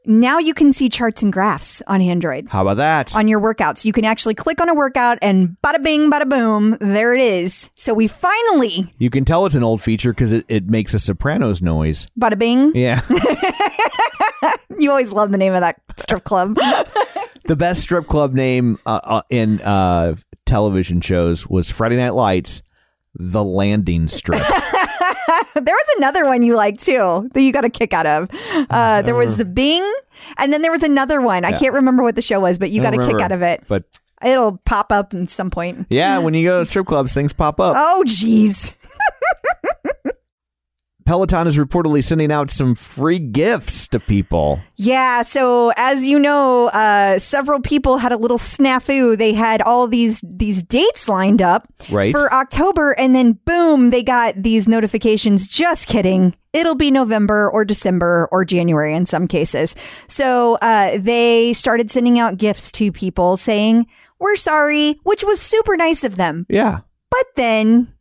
now you can see charts and graphs on Android. How about that? On your workouts. You can actually click on a workout and bada bing, bada boom, there it is. So we finally... You can tell it's an old feature because it makes a Sopranos noise. Bada bing? Yeah. You always love the name of that strip club. The best strip club name in television shows was Friday Night Lights, The Landing Strip. There was another one you liked too that you got a kick out of. There was the Bing, and then there was another one. I can't remember what the show was, but you got a kick out of it. But it'll pop up at some point. Yeah, when you go to strip clubs, things pop up. Oh, geez. Peloton is reportedly sending out some free gifts to people. Yeah. So as you know, several people had a little snafu. They had all these dates lined up for October. And then, boom, they got these notifications. Just kidding. It'll be November or December or January in some cases. So they started sending out gifts to people saying, we're sorry, which was super nice of them. Yeah. But then...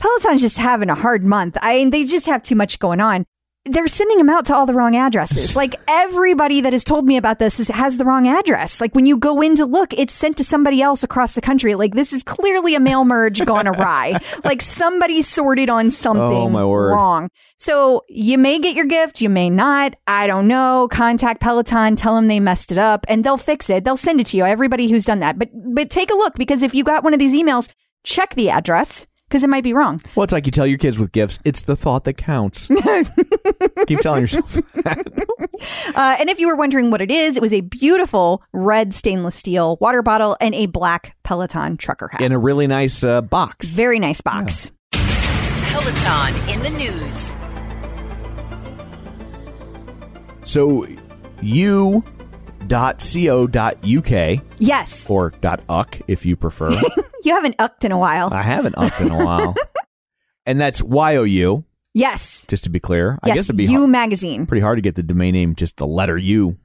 Peloton's just having a hard month. They just have too much going on. They're sending them out to all the wrong addresses. Like, everybody that has told me about this has the wrong address. Like, when you go in to look, it's sent to somebody else across the country. Like, this is clearly a mail merge gone awry. Like, somebody sorted on something wrong. So you may get your gift. You may not. I don't know. Contact Peloton. Tell them they messed it up and they'll fix it. They'll send it to you. Everybody who's done that. But take a look, because if you got one of these emails, check the address. Because it might be wrong. Well, it's like you tell your kids with gifts, it's the thought that counts. Keep telling yourself that. And if you were wondering what it is, it was a beautiful red stainless steel water bottle and a black Peloton trucker hat. In a really nice box. Very nice box. Yeah. Peloton in the news. So, you.co.uk. Yes. Or .uck if you prefer. You haven't ucked in a while. I haven't ucked in a while. And that's YOU. Yes. Just to be clear. Yes, I guess it'd be You Magazine. Pretty hard to get the domain name, just the letter U.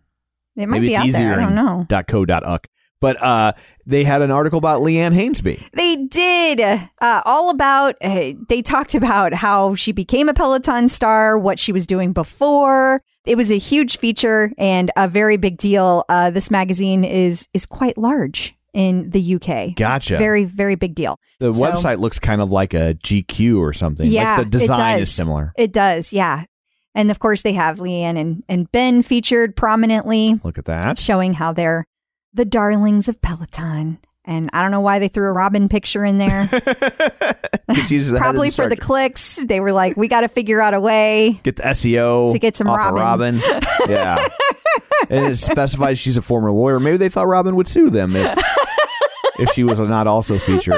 It might be out there. I don't know. .co.uck. But they had an article about Leanne Hainsby. They did. All about, they talked about how she became a Peloton star, what she was doing before. It was a huge feature and a very big deal. This magazine is quite large in the UK. Gotcha. Very, very big deal. The website looks kind of like a GQ or something. Yeah, like the design is similar. It does, yeah. And of course, they have Leanne and Ben featured prominently. Look at that. Showing how they're the darlings of Peloton. And I don't know why they threw a Robin picture in there. Probably for the clicks. They were like, we got to figure out a way. Get the SEO. To get some Robin. Yeah. And it specifies she's a former lawyer. Maybe they thought Robin would sue them if she was not also featured.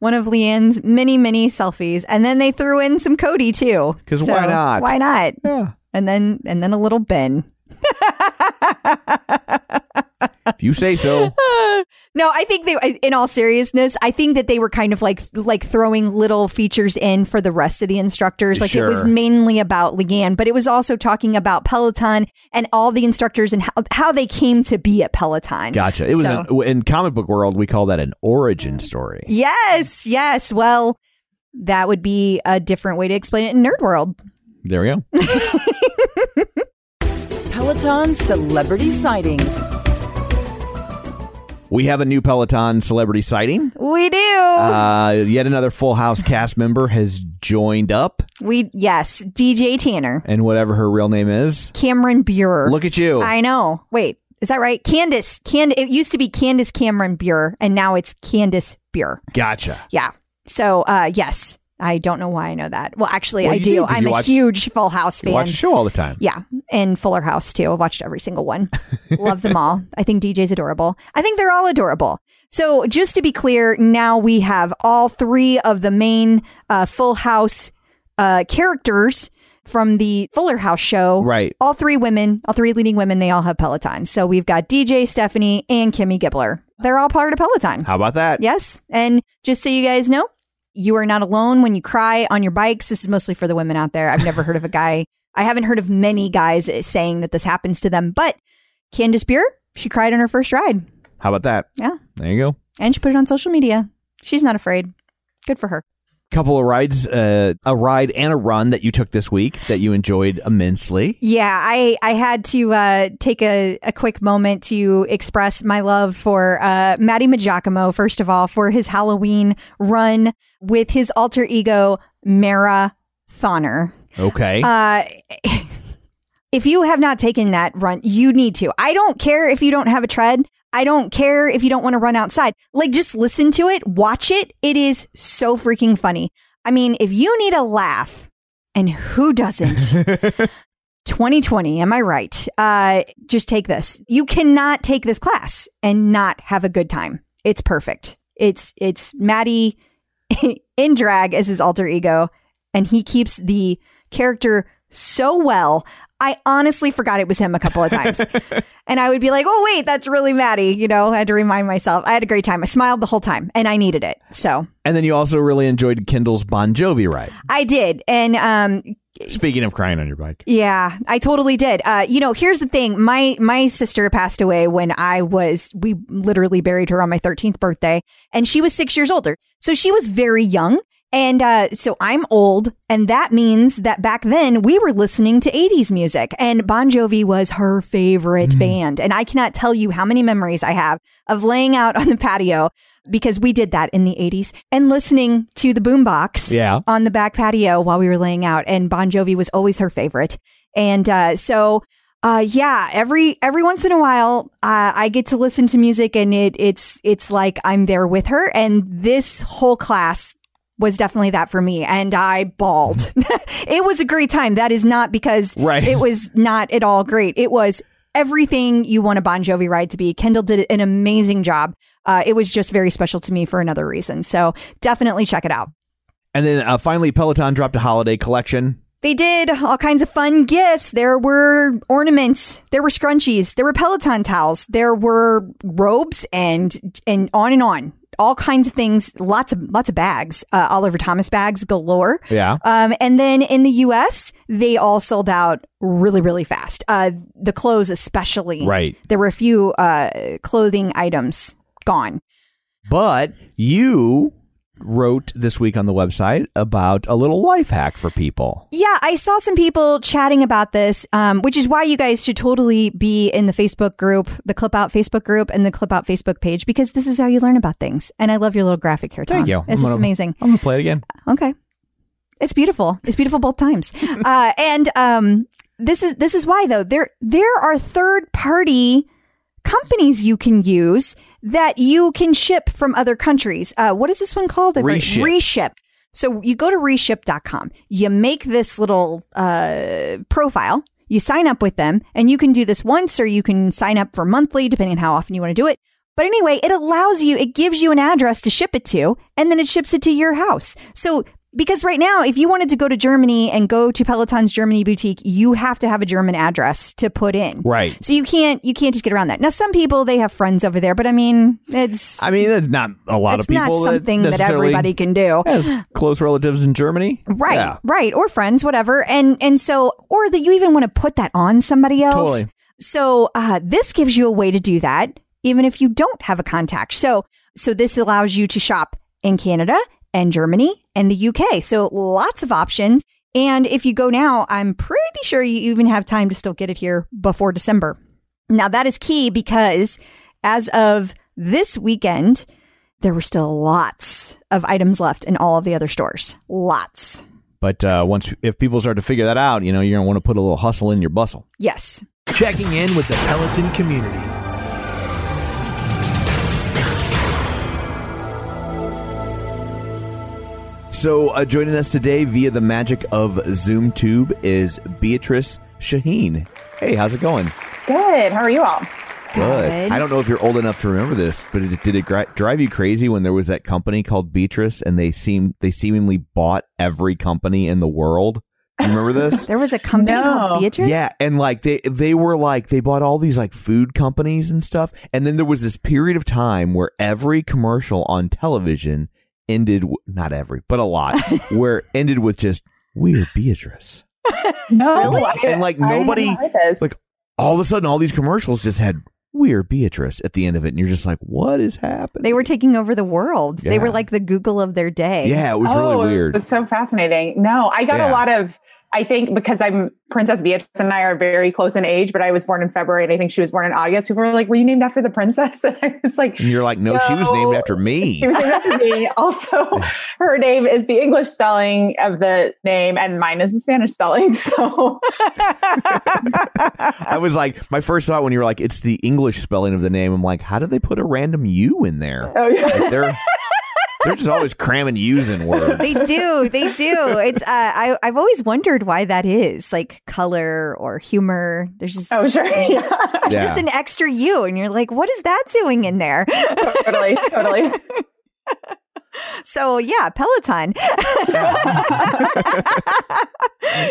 One of Leanne's many, many selfies. And then they threw in some Cody, too. Because why not? Why not? Yeah. And then a little Ben. If you say so. No, I think they, in all seriousness, I think that they were kind of like throwing little features in for the rest of the instructors. Like It was mainly about Leanne, but it was also talking about Peloton and all the instructors and how they came to be at Peloton. Gotcha. It was in comic book world, we call that an origin story. Yes. Yes. Well, that would be a different way to explain it in nerd world. There we go. Peloton celebrity sightings. We have a new Peloton celebrity sighting. We do. Yet another Full House cast member has joined up. Yes, DJ Tanner. And whatever her real name is. Cameron Bure. Look at you. I know. Wait, is that right? It used to be Candace Cameron Bure, and now it's Candace Bure. Gotcha. Yeah. So, yes. I don't know why I know that. Well, actually, I do. I'm a huge Full House fan. You watch the show all the time. Yeah. And Fuller House, too. I've watched every single one. Love them all. I think DJ's adorable. I think they're all adorable. So just to be clear, now we have all three of the main Full House characters from the Fuller House show. Right. All three women, all three leading women, they all have Pelotons. So we've got DJ, Stephanie, and Kimmy Gibbler. They're all part of Peloton. How about that? Yes. And just so you guys know, you are not alone when you cry on your bikes. This is mostly for the women out there. I've never heard of a guy. I haven't heard of many guys saying that this happens to them. But Candace Bure, she cried on her first ride. How about that? Yeah. There you go. And she put it on social media. She's not afraid. Good for her. Couple of rides, a ride and a run that you took this week that you enjoyed immensely. Yeah, I had to take a quick moment to express my love for Matty Magiacomo, first of all, for his Halloween run with his alter ego, Mara Thonner. Okay. If you have not taken that run, you need to. I don't care if you don't have a tread. I don't care if you don't want to run outside. Like, just listen to it, watch it. It is so freaking funny. I mean, if you need a laugh, and who doesn't? 2020, am I right? Just take this. You cannot take this class and not have a good time. It's perfect. It's Matty in drag as his alter ego, and he keeps the character so well. I honestly forgot it was him a couple of times. And I would be like, oh, wait, that's really Matty. You know, I had to remind myself. I had a great time. I smiled the whole time and I needed it. So. And then you also really enjoyed Kendall's Bon Jovi ride. I did. And speaking of crying on your bike. Yeah, I totally did. You know, here's the thing. My sister passed away when we literally buried her on my 13th birthday, and she was 6 years older. So she was very young. And so I'm old, and that means that back then we were listening to 80s music, and Bon Jovi was her favorite band. And I cannot tell you how many memories I have of laying out on the patio, because we did that in the 80s, and listening to the boombox on the back patio while we were laying out. And Bon Jovi was always her favorite. And every once in a while, I get to listen to music, and it's like I'm there with her. And this whole class was definitely that for me. And I bawled. It was a great time. That is not because it was not at all great. It was everything you want a Bon Jovi ride to be. Kendall did an amazing job. It was just very special to me for another reason. So definitely check it out. And then finally, Peloton dropped a holiday collection. They did all kinds of fun gifts. There were ornaments. There were scrunchies. There were Peloton towels. There were robes and on and on. All kinds of things, lots of bags, Oliver Thomas bags galore. Yeah. And then in the U.S., they all sold out really, really fast. The clothes especially. Right. There were a few clothing items gone. But you wrote this week on the website about a little life hack for people. Yeah, I saw some people chatting about this, which is why you guys should totally be in the Facebook group, the Clip Out Facebook group and the Clip Out Facebook page, because this is how you learn about things. And I love your little graphic here, Tom. Thank you. It's just amazing. I'm going to play it again. Okay. It's beautiful. It's beautiful both times. This is why, though. There are third-party companies you can use that you can ship from other countries. What is this one called? Reship. Reship. So you go to reship.com. You make this little profile. You sign up with them. And you can do this once, or you can sign up for monthly, depending on how often you want to do it. But anyway, it gives you an address to ship it to, and then it ships it to your house. So... because right now, if you wanted to go to Germany and go to Peloton's Germany boutique, you have to have a German address to put in. Right. So you can't just get around that. Now, some people, they have friends over there, but it's not a lot of people. It's not something that everybody can do. Has close relatives in Germany. Right. Yeah. Right. Or friends, whatever. And so, or that you even want to put that on somebody else. Totally. So this gives you a way to do that, even if you don't have a contact. So this allows you to shop in Canada and Germany and the UK. So lots of options. And if you go now, I'm pretty sure you even have time to still get it here before December. Now that is key, because as of this weekend, there were still lots of items left in all of the other stores. Lots. But if people start to figure that out, you're going to want to put a little hustle in your bustle. Yes. Checking in with the Peloton community. So joining us today via the magic of ZoomTube is Beatriz Chahin. Hey, how's it going? Good. How are you all? Good. I don't know if you're old enough to remember this, but did it drive you crazy when there was that company called Beatriz and they seemingly bought every company in the world? You remember this? There was a company called Beatriz? Yeah. And they bought all these food companies and stuff. And then there was this period of time where every commercial on television ended with just, "We're Beatriz." No, really? And nobody, all of a sudden, all these commercials just had "We're Beatriz" at the end of it, and you're just like, "What is happening?" They were taking over the world. Yeah. They were like the Google of their day. Yeah, it was really weird. It was so fascinating. No, I got a lot of. I think because I'm Princess Beatriz and I are very close in age, but I was born in February and I think she was born in August. People were like, "Were you named after the princess?" And I was like, and you're like, no, she was named after me. She was named after me. Also, her name is the English spelling of the name and mine is the Spanish spelling. So I was like, my first thought when you were like, it's the English spelling of the name. I'm like, how did they put a random U in there? Oh, yeah. They're just always cramming U's in words. They do. It's I've always wondered why that is, like color or humor. There's just just an extra U, and you're like, what is that doing in there? Totally. So yeah, Peloton.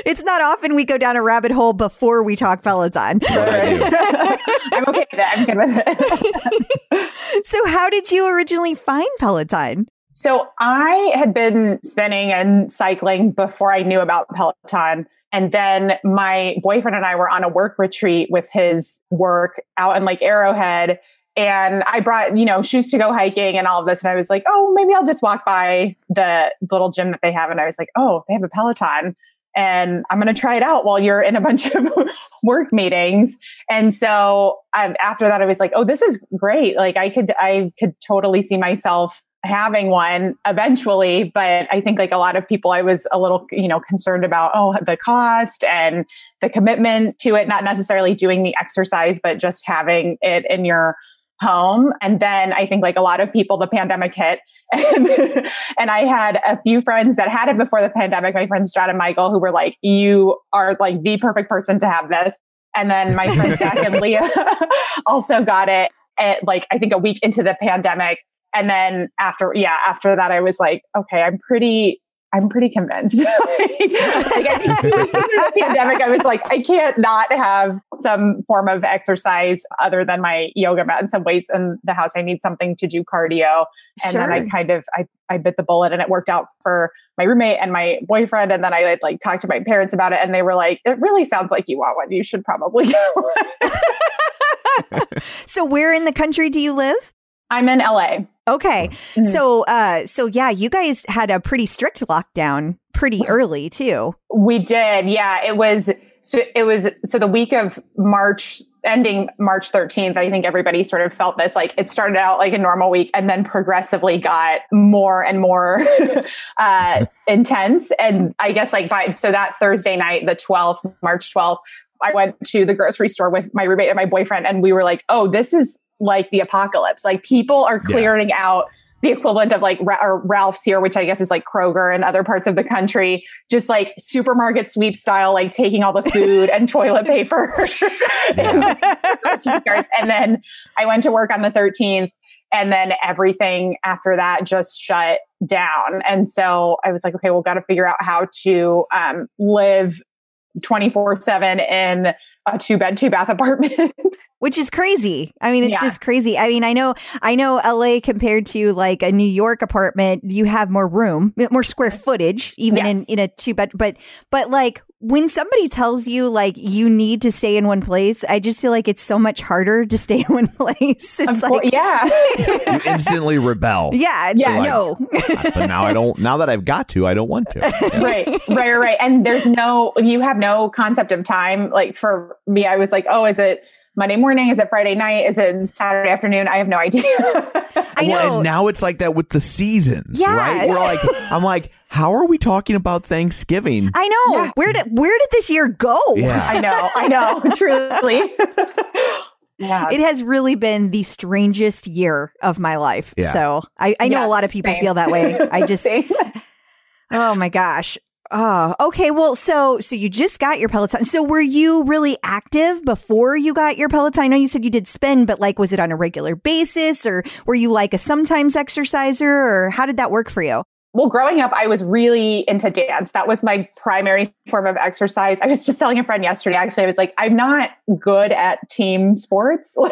It's not often we go down a rabbit hole before we talk Peloton. I'm okay with that. I'm good with it. So how did you originally find Peloton? So I had been spinning and cycling before I knew about Peloton. And then my boyfriend and I were on a work retreat with his work out in Arrowhead. And I brought, shoes to go hiking and all of this. And I was like, oh, maybe I'll just walk by the little gym that they have. And I was like, oh, they have a Peloton. And I'm going to try it out while you're in a bunch of work meetings. And so after that, I was like, oh, this is great. I could totally see myself having one eventually. But I think a lot of people, I was a little, concerned about, the cost and the commitment to it, not necessarily doing the exercise, but just having it in your home. And then I think a lot of people, the pandemic hit. And I had a few friends that had it before the pandemic, my friends John and Michael, who were like, you are the perfect person to have this. And then my friends Zach and Leah also got it at I think a week into the pandemic. And then after that, I was like, okay, I'm pretty convinced. I think in the pandemic, I was like, I can't not have some form of exercise other than my yoga mat and some weights in the house. I need something to do cardio. And then I kind of, I bit the bullet, and it worked out for my roommate and my boyfriend. And then I talked to my parents about it, and they were like, it really sounds like you want one. You should probably get one. So where in the country do you live? I'm in LA. Okay. Mm-hmm. So yeah, you guys had a pretty strict lockdown pretty early too. We did. Yeah. It was the week of March, ending March 13th, I think everybody sort of felt this, like it started out like a normal week and then progressively got more and more intense. And I guess like so that Thursday night, the 12th, March 12th, I went to the grocery store with my roommate and my boyfriend, and we were like, oh, this is like the apocalypse. Like people are clearing out the equivalent of like Ralph's here, which I guess is like Kroger and other parts of the country, just like supermarket sweep style, like taking all the food and toilet paper. And then I went to work on the 13th, and then everything after that just shut down. And so I was like, okay, we'll got to figure out how to live 24/7 in a 2-bed, 2-bath apartment, which is crazy. I mean, it's just crazy. I mean, I know LA compared to like a New York apartment, you have more room, more square footage, even in a 2-bed. But like when somebody tells you like you need to stay in one place, I just feel like it's so much harder to stay in one place. It's you instantly rebel. But now I don't. Now that I've got to, I don't want to. Yeah. Right. And there's you have no concept of time, like for me, I was like, oh, is it Monday morning? Is it Friday night? Is it Saturday afternoon? I have no idea. I know. Well, and now it's like that with the seasons, right? We're like, I'm like, how are we talking about Thanksgiving? I know. Yeah. Where did this year go? Yeah. I know. Truly. Yeah. It has really been the strangest year of my life. Yeah. So I know a lot of people feel that way. I just, oh my gosh. Oh, okay. Well, so you just got your Peloton. So were you really active before you got your Peloton? I know you said you did spin, but like, was it on a regular basis, or were you like a sometimes exerciser, or how did that work for you? Well, growing up, I was really into dance. That was my primary form of exercise. I was just telling a friend yesterday, actually, I was like, I'm not good at team sports. Like,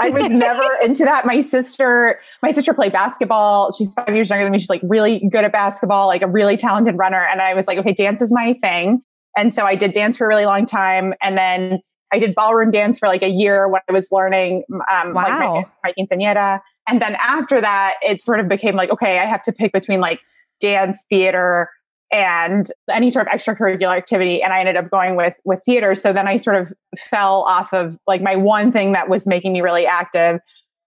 I was never into that. My sister played basketball. She's 5 years younger than me. She's like really good at basketball, like a really talented runner. And I was like, okay, dance is my thing. And so I did dance for a really long time. And then I did ballroom dance for like a year when I was learning like my quinceañera. And then after that, it sort of became like, okay, I have to pick between like dance, theater, and any sort of extracurricular activity. And I ended up going with theater. So then I sort of fell off of like my one thing that was making me really active.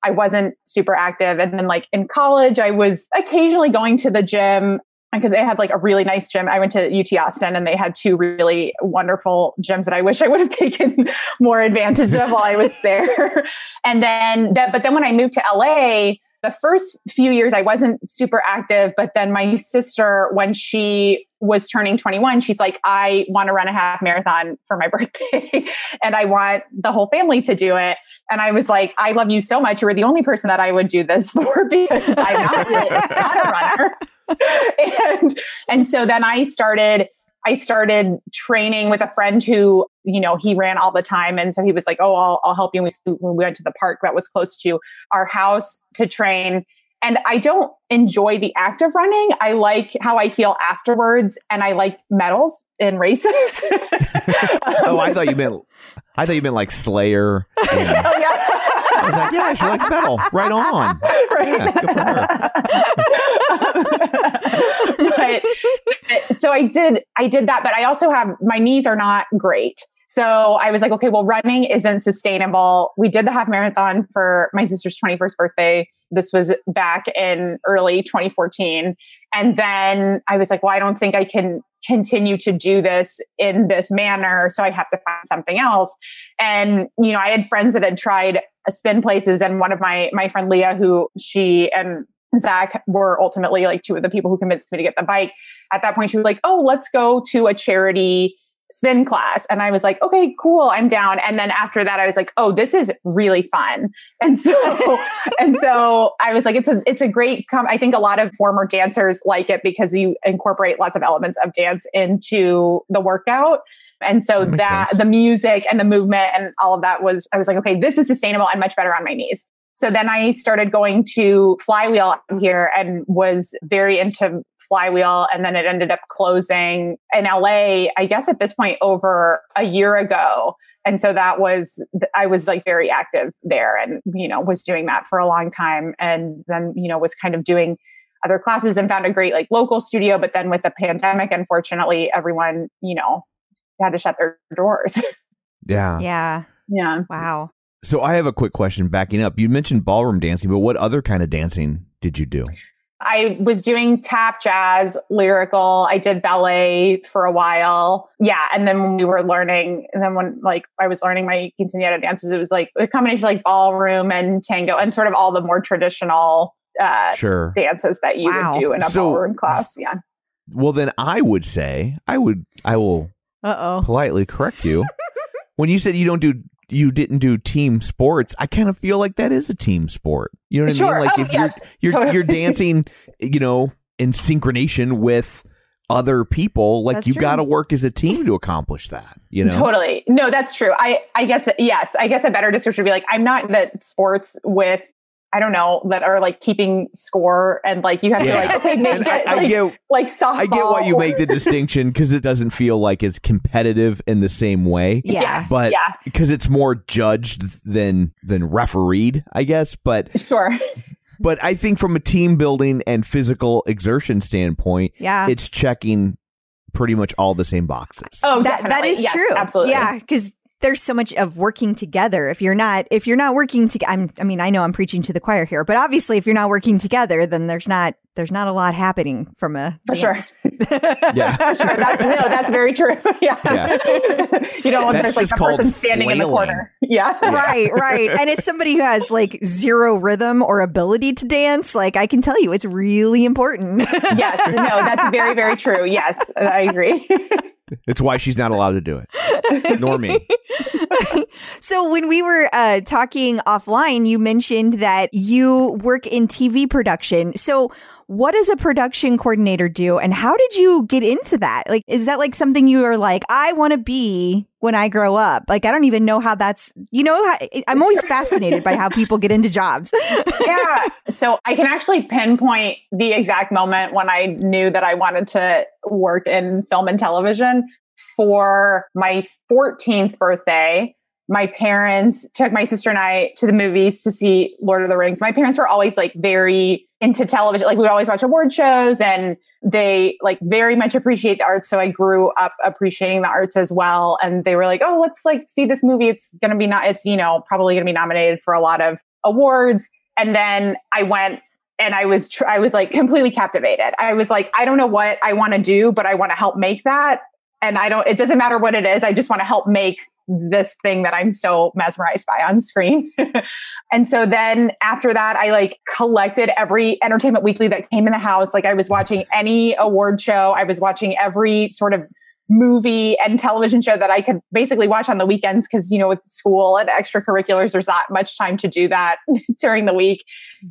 I wasn't super active. And then like in college, I was occasionally going to the gym because they had like a really nice gym. I went to UT Austin and they had two really wonderful gyms that I wish I would have taken more advantage of while I was there. And then but then when I moved to LA, the first few years I wasn't super active, but then my sister, when she was turning 21, she's like, I want to run a half marathon for my birthday and I want the whole family to do it. And I was like, I love you so much. You were the only person that I would do this for because I'm not a runner. And so then I started training with a friend who, you know, he ran all the time. And so he was like, oh, I'll help you. And we went to the park that was close to our house to train. And I don't enjoy the act of running. I like how I feel afterwards. And I like medals in races. Oh, I thought you meant like Slayer. Yeah. Oh, yeah. I was like, yeah, she likes metal. Right on. Right. Yeah, good for her. But, so I did that, but I also have, my knees are not great. So I was like, okay, well, running isn't sustainable. We did the half marathon for my sister's 21st birthday. This was back in early 2014. And then I was like, well, I don't think I can continue to do this in this manner. So I have to find something else. And, you know, I had friends that had tried spin places. And one of my friend Leah, who she and Zach were ultimately like two of the people who convinced me to get the bike. At that point, she was like, oh, let's go to a charity spin class. And I was like, okay, cool. I'm down. And then after that, I was like, oh, this is really fun. And so I was like, it's a great, I think a lot of former dancers like it because you incorporate lots of elements of dance into the workout. And so that the music and the movement and all of that was, I was like, okay, this is sustainable and much better on my knees. So then I started going to Flywheel here and was very into Flywheel. And then it ended up closing in LA, I guess at this point over a year ago. And so that was, I was like very active there and, you know, was doing that for a long time. And then, you know, was kind of doing other classes and found a great like local studio. But then with the pandemic, unfortunately, everyone, you know, had to shut their doors. Yeah. Yeah. Yeah. Wow. So I have a quick question backing up. You mentioned ballroom dancing, but what other kind of dancing did you do? I was doing tap, jazz, lyrical. I did ballet for a while. Yeah. And then when we were learning, and then when like I was learning my quinceañera dances, it was like a combination of like ballroom and tango and sort of all the more traditional dances that you would do in a ballroom class. Yeah. Well, then I would say, I will politely correct you. When you said you didn't do team sports, I kind of feel like that is a team sport. You know what I mean? Like you're dancing, you know, in synchronization with other people, like you got to work as a team to accomplish that, you know? Totally. No, that's true. I guess, yes, I guess a better description would be like, I'm not that sports with, I don't know, that are like keeping score and like you have to like, okay, make it like softball. I get why you make the distinction because it doesn't feel like it's competitive in the same way. Yeah. But because it's more judged than refereed, I guess. But sure. But I think from a team building and physical exertion standpoint, it's checking pretty much all the same boxes. Oh, that is true. Absolutely. Yeah. Because there's so much of working together. If you're not working together, I mean, I know I'm preaching to the choir here, but obviously, if you're not working together, then there's not a lot happening from a dance. Sure. Yeah, sure. That's very true. Yeah. You don't want there's like a person standing flailing in the corner. Yeah. Right. And as somebody who has like zero rhythm or ability to dance, like I can tell you, it's really important. Yes. No, that's very, very true. Yes, I agree. It's why she's not allowed to do it, nor me. So when we were talking offline, you mentioned that you work in TV production. So what does a production coordinator do and how did you get into that? Like, is that like something you are like, I want to be when I grow up? Like, I don't even know how that's, you know, I'm always fascinated by how people get into jobs. Yeah. So I can actually pinpoint the exact moment when I knew that I wanted to work in film and television. For my 14th birthday, my parents took my sister and I to the movies to see Lord of the Rings. My parents were always like very into television. Like we would always watch award shows and they like very much appreciate the arts. So I grew up appreciating the arts as well. And they were like, oh, let's like see this movie. It's going to be it's, you know, probably going to be nominated for a lot of awards. And then I went and I was like completely captivated. I was like, I don't know what I want to do, but I want to help make that. And it doesn't matter what it is. I just want to help make this thing that I'm so mesmerized by on screen. And so then after that, I like collected every Entertainment Weekly that came in the house. Like I was watching any award show. I was watching every sort of movie and television show that I could basically watch on the weekends. Cause you know, with school and extracurriculars, there's not much time to do that during the week.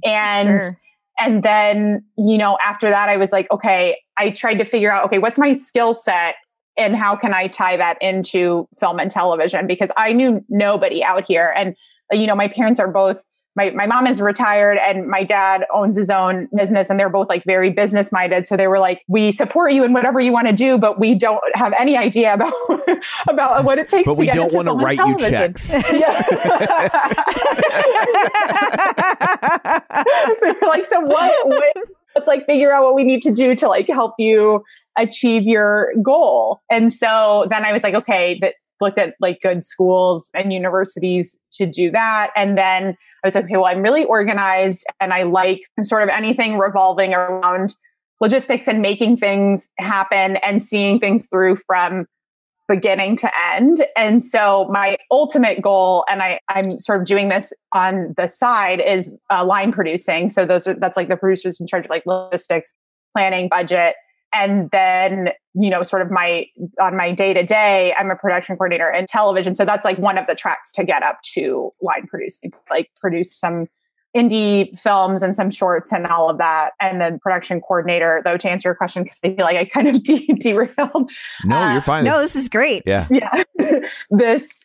And sure. And then, you know, after that, I was like, okay, I tried to figure out, okay, what's my skill set? And how can I tie that into film and television? Because I knew nobody out here. And, you know, my parents are both, my mom is retired and my dad owns his own business and they're both like very business minded. So they were like, we support you in whatever you want to do, but we don't have any idea about, about what it takes to get into film and television. But we don't want to write you checks. They're like, so what? Let's like figure out what we need to do to like help you achieve your goal. And so then I was like, okay, that looked at like good schools and universities to do that. And then I was like, okay, well, I'm really organized and I like sort of anything revolving around logistics and making things happen and seeing things through from beginning to end. And so my ultimate goal, and I'm sort of doing this on the side, is line producing. So that's like the producers in charge of like logistics, planning, budget. And then, you know, sort of on my day to day, I'm a production coordinator in television. So that's like one of the tracks to get up to line producing, like produce some indie films and some shorts and all of that. And then production coordinator, though, to answer your question, because I feel like I kind of derailed. No, you're fine. No, this is great. Yeah. It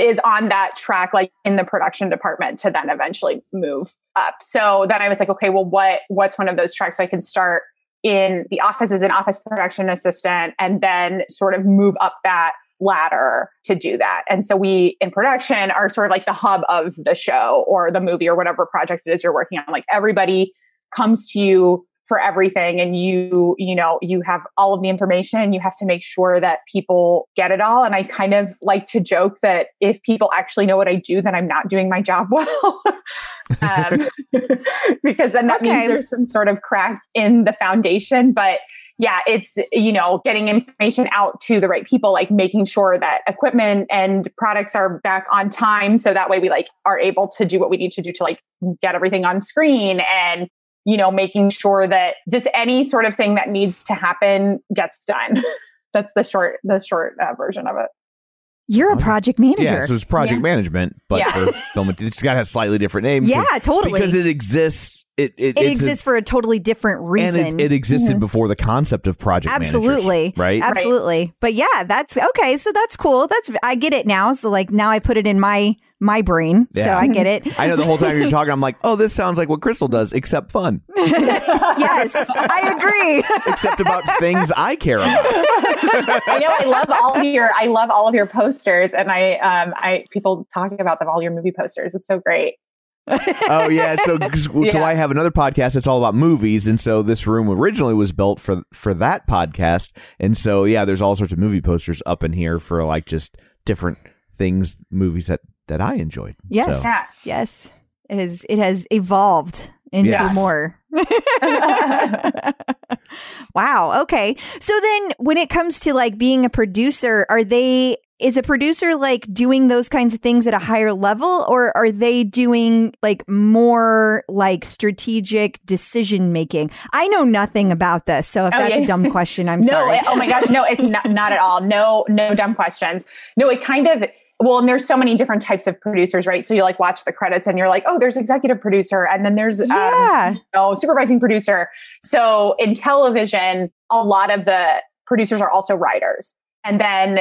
is on that track, like in the production department to then eventually move up. So then I was like, okay, well, what's one of those tracks so I can start in the office as an office production assistant and then sort of move up that ladder to do that. And so we in production are sort of like the hub of the show or the movie or whatever project it is you're working on. Like everybody comes to you for everything, and you have all of the information. You have to make sure that people get it all. And I kind of like to joke that if people actually know what I do, then I'm not doing my job well, because then that means there's some sort of crack in the foundation. But yeah, it's, getting information out to the right people, like making sure that equipment and products are back on time. So that way we like are able to do what we need to do to like get everything on screen, and making sure that just any sort of thing that needs to happen gets done. That's the short version of it. You're a project manager. Yeah, so it's project management, but for film, it's got a slightly different name. Yeah, totally. Because it exists. It exists for a totally different reason. And it existed before the concept of project managers, right? Absolutely. But yeah, that's okay. So that's cool. I get it now. So like now I put it in my brain. Yeah. So I get it. I know the whole time you're talking, I'm like, oh, this sounds like what Crystal does, except fun. Yes, I agree. Except about things I care about. I know. I love all of your posters, and I people talking about them, all your movie posters. It's so great. Oh yeah, so I have another podcast that's all about movies, and so this room originally was built for that podcast, and so yeah, there's all sorts of movie posters up in here for like just different things, movies that I enjoyed. Yes, so. Yeah. Yes, it has evolved into more. Wow. Okay. So then, when it comes to like being a producer, is a producer like doing those kinds of things at a higher level, or are they doing like more like strategic decision making? I know nothing about this. So if that's a dumb question, I'm sorry. Oh my gosh. No, it's not at all. No dumb questions. No, it kind of, well, and there's so many different types of producers, right? So you like watch the credits and you're like, oh, there's executive producer. And then there's supervising producer. So in television, a lot of the producers are also writers. And then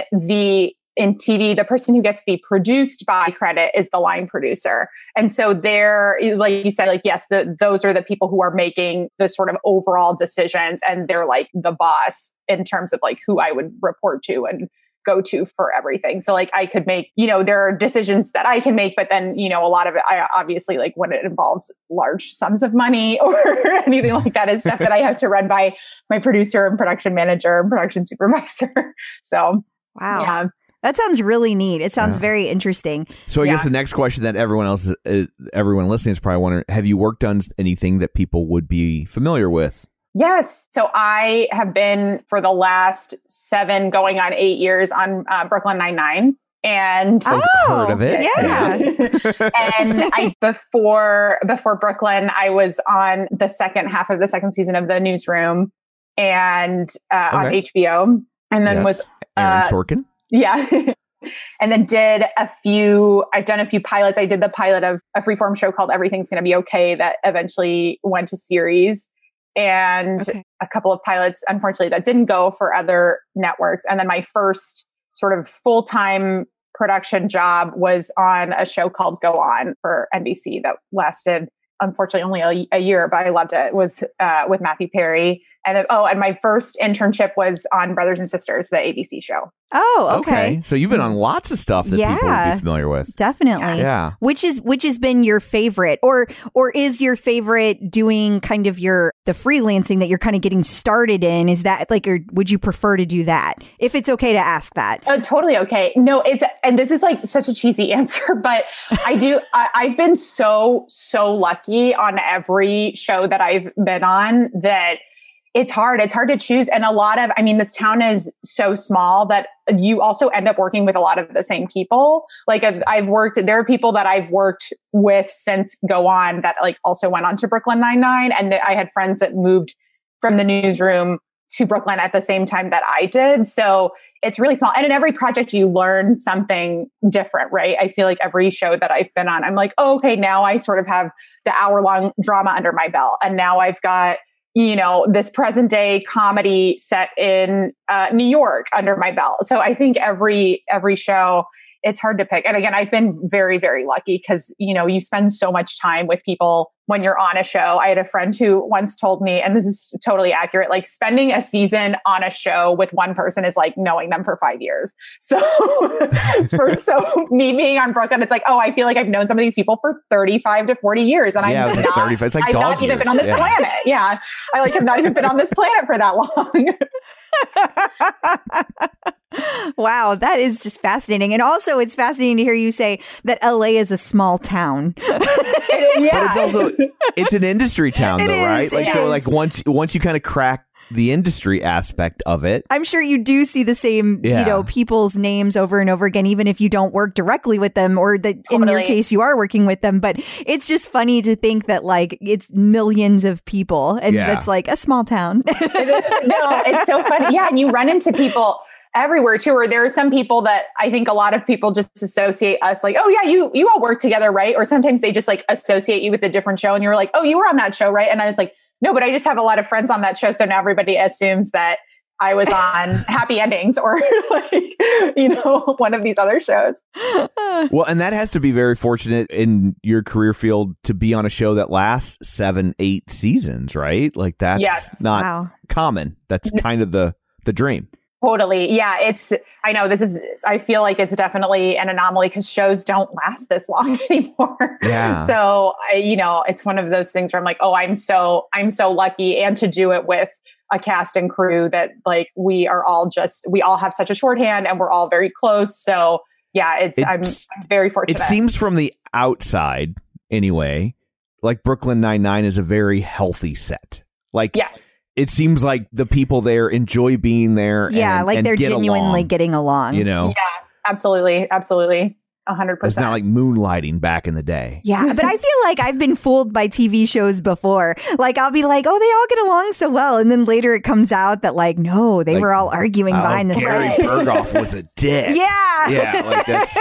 in TV, the person who gets the produced by credit is the line producer. And so they're, like you said, like, yes, those are the people who are making the sort of overall decisions, and they're like the boss in terms of like who I would report to and go to for everything. So like I could make, there are decisions that I can make, but then, a lot of it, I obviously like when it involves large sums of money or anything like that is stuff that I have to run by my producer and production manager and production supervisor. So, wow. Yeah. That sounds really neat. It sounds very interesting. So I guess the next question that everyone listening is probably wondering, have you worked on anything that people would be familiar with? Yes. So I have been for the last 7 going on 8 years on Brooklyn Nine-Nine. And I've heard of it. Yeah. And I before Brooklyn, I was on the second half of the second season of The Newsroom and on HBO. And then was Aaron Sorkin. Yeah. And then I've done a few pilots. I did the pilot of a freeform show called Everything's Gonna Be Okay that eventually went to series, and a couple of pilots, unfortunately, that didn't go for other networks. And then my first sort of full-time production job was on a show called Go On for NBC that lasted, unfortunately, only a year, but I loved it. It was with Matthew Perry. And then, and my first internship was on Brothers and Sisters, the ABC show. Oh, okay. So you've been on lots of stuff that people would be familiar with. Definitely. Yeah. Which has been your favorite, or is your favorite doing kind of the freelancing that you're kind of getting started in? Is that like, or would you prefer to do that? If it's okay to ask that. Oh, totally okay. No, and this is like such a cheesy answer, but I've been so lucky on every show that I've been on that it's hard. It's hard to choose. And this town is so small that you also end up working with a lot of the same people. Like there are people that I've worked with since Go On that like also went on to Brooklyn Nine-Nine. And I had friends that moved from The Newsroom to Brooklyn at the same time that I did. So it's really small. And in every project, you learn something different, right? I feel like every show that I've been on, I'm like, oh, okay, now I sort of have the hour-long drama under my belt. And now I've got this present day comedy set in New York under my belt. So I think every show it's hard to pick. And again, I've been very, very lucky because, you know, you spend so much time with people when you're on a show. I had a friend who once told me, and this is totally accurate, like spending a season on a show with one person is like knowing them for 5 years. So, so me being on Brooklyn, it's like, oh, I feel like I've known some of these people for 35 to 40 years. And yeah, I've not even been on this planet. Yeah. I like have not even been on this planet for that long. Wow, that is just fascinating. And also it's fascinating to hear you say that LA is a small town. Yeah. But it's also, it's an industry town though, right? Like, so like once you kind of crack the industry aspect of it, I'm sure you do see the same, you know, people's names over and over again, even if you don't work directly with them, or that in your case you are working with them. But it's just funny to think that like it's millions of people, and it's like a small town. It's so funny. Yeah, and you run into people everywhere too, or there are some people that I think a lot of people just associate us like, oh yeah, you all work together, right? Or sometimes they just like associate you with a different show, and you're like, oh, you were on that show, right? And I was like, no, but I just have a lot of friends on that show. So now everybody assumes that I was on Happy Endings or like, you know, one of these other shows. Well, and that has to be very fortunate in your career field to be on a show that lasts 7-8 seasons, right? Like that's not common. That's kind of the dream. Totally. Yeah. I feel like it's definitely an anomaly because shows don't last this long anymore. Yeah. So it's one of those things where I'm like, oh, I'm so lucky. And to do it with a cast and crew that like, we all have such a shorthand and we're all very close. So yeah, I'm very fortunate. It seems from the outside anyway, like Brooklyn Nine-Nine is a very healthy set. Like, yes. It seems like the people there enjoy being there. Yeah, and they're genuinely getting along. You know? Yeah, absolutely. Absolutely. 100%. It's not like moonlighting back in the day. Yeah, but I feel like I've been fooled by TV shows before. Like, I'll be like, oh, they all get along so well. And then later it comes out that, like, no, they were all arguing behind the scenes. Gary Berghoff was a dick. Yeah. Yeah. Like that's...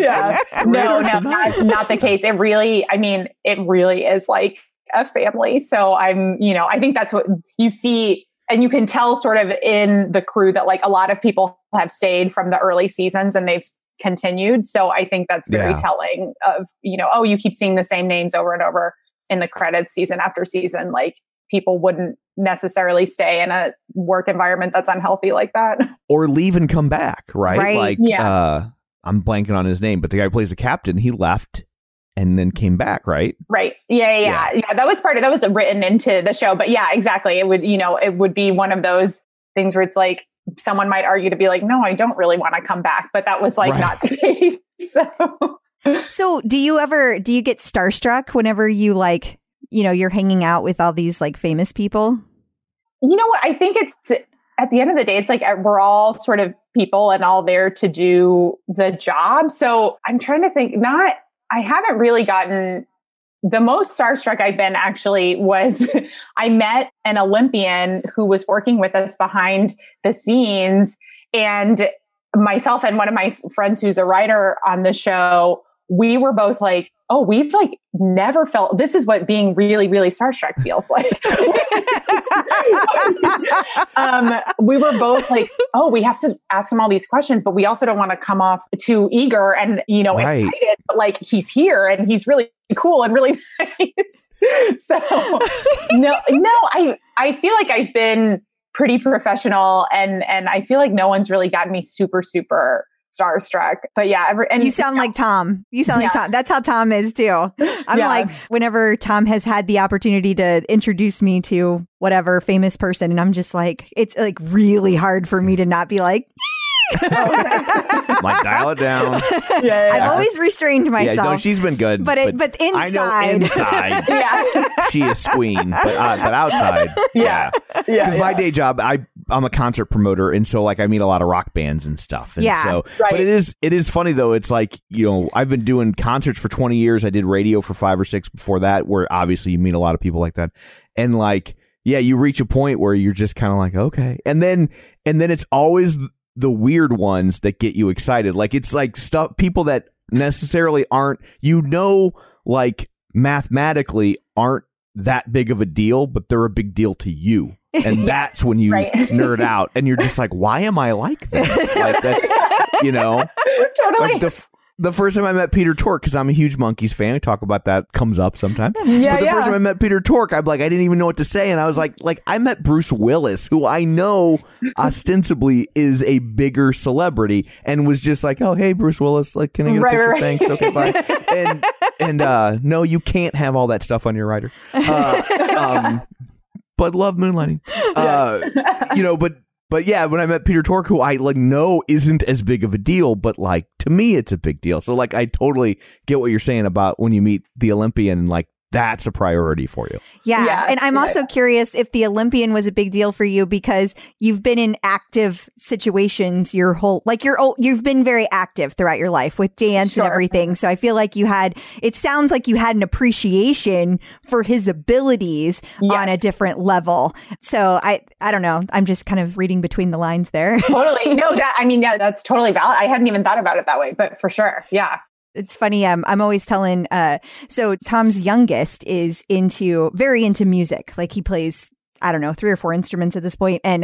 yeah. No, that's not the case. It really is like a family. So I think that's what you see, and you can tell sort of in the crew that like a lot of people have stayed from the early seasons and they've continued. So I think that's very telling of, oh, you keep seeing the same names over and over in the credits season after season. Like people wouldn't necessarily stay in a work environment that's unhealthy like that. Or leave and come back, right? Like, I'm blanking on his name, but the guy who plays the captain, he left and then came back, right? Right. Yeah. That was written into the show. But yeah, exactly. It would be one of those things where it's like, someone might argue to be like, no, I don't really want to come back. But that was like not the case. So do you get starstruck whenever you like, you're hanging out with all these like famous people? You know what? I think it's at the end of the day, it's like we're all sort of people and all there to do the job. So I'm trying to think I haven't really gotten the most starstruck I've been actually was I met an Olympian who was working with us behind the scenes, and myself and one of my friends who's a writer on the show, we were both like, oh, we've like never felt, this is what being really, really starstruck feels like. We were both like, oh, we have to ask him all these questions, but we also don't want to come off too eager and, excited, but like he's here and he's really cool and really nice. So I feel like I've been pretty professional and I feel like no one's really gotten me super, super starstruck. But yeah, and you sound like Tom. That's how Tom is too. I'm like, whenever Tom has had the opportunity to introduce me to whatever famous person, and I'm just like, it's like really hard for me to not be like, like dial it down. Yeah. I've always restrained myself. Yeah, no, she's been good, but inside, I know inside, she is queen. But outside, because my day job, I'm a concert promoter, and so like I meet a lot of rock bands and stuff. And so, but it is funny though. It's like, I've been doing concerts for 20 years. I did radio for 5 or 6 before that, where obviously you meet a lot of people like that, and like you reach a point where you're just kind of like, okay, and then it's always the weird ones that get you excited. Like it's like stuff, people that necessarily aren't, like mathematically aren't that big of a deal, but they're a big deal to you. And that's when you nerd out and you're just like, why am I like this? Like that's, Totally. Like the first time I met Peter Tork, because I'm a huge Monkees fan. I talk about that, comes up sometimes. Yeah, but the first time I met Peter Tork, I'm like, I didn't even know what to say. And I was like I met Bruce Willis, who I know ostensibly is a bigger celebrity, and was just like, oh, hey, Bruce Willis, like, can I get a picture? Right. Thanks. Okay, bye. And no, you can't have all that stuff on your rider. But love moonlighting. Yes. But yeah, when I met Peter Tork, who I like know isn't as big of a deal, but like to me, it's a big deal. So like, I totally get what you're saying about when you meet the Olympian, and like that's a priority for you. Yeah. And I'm also curious if the Olympian was a big deal for you because you've been in active situations your whole, like you've been very active throughout your life with dance and everything. So I feel like it sounds like you had an appreciation for his abilities on a different level. So I don't know. I'm just kind of reading between the lines there. Totally. No, that's totally valid. I hadn't even thought about it that way, but for sure. Yeah. It's funny. I'm always telling. So Tom's youngest is very into music. Like he plays, I don't know, 3 or 4 instruments at this point. And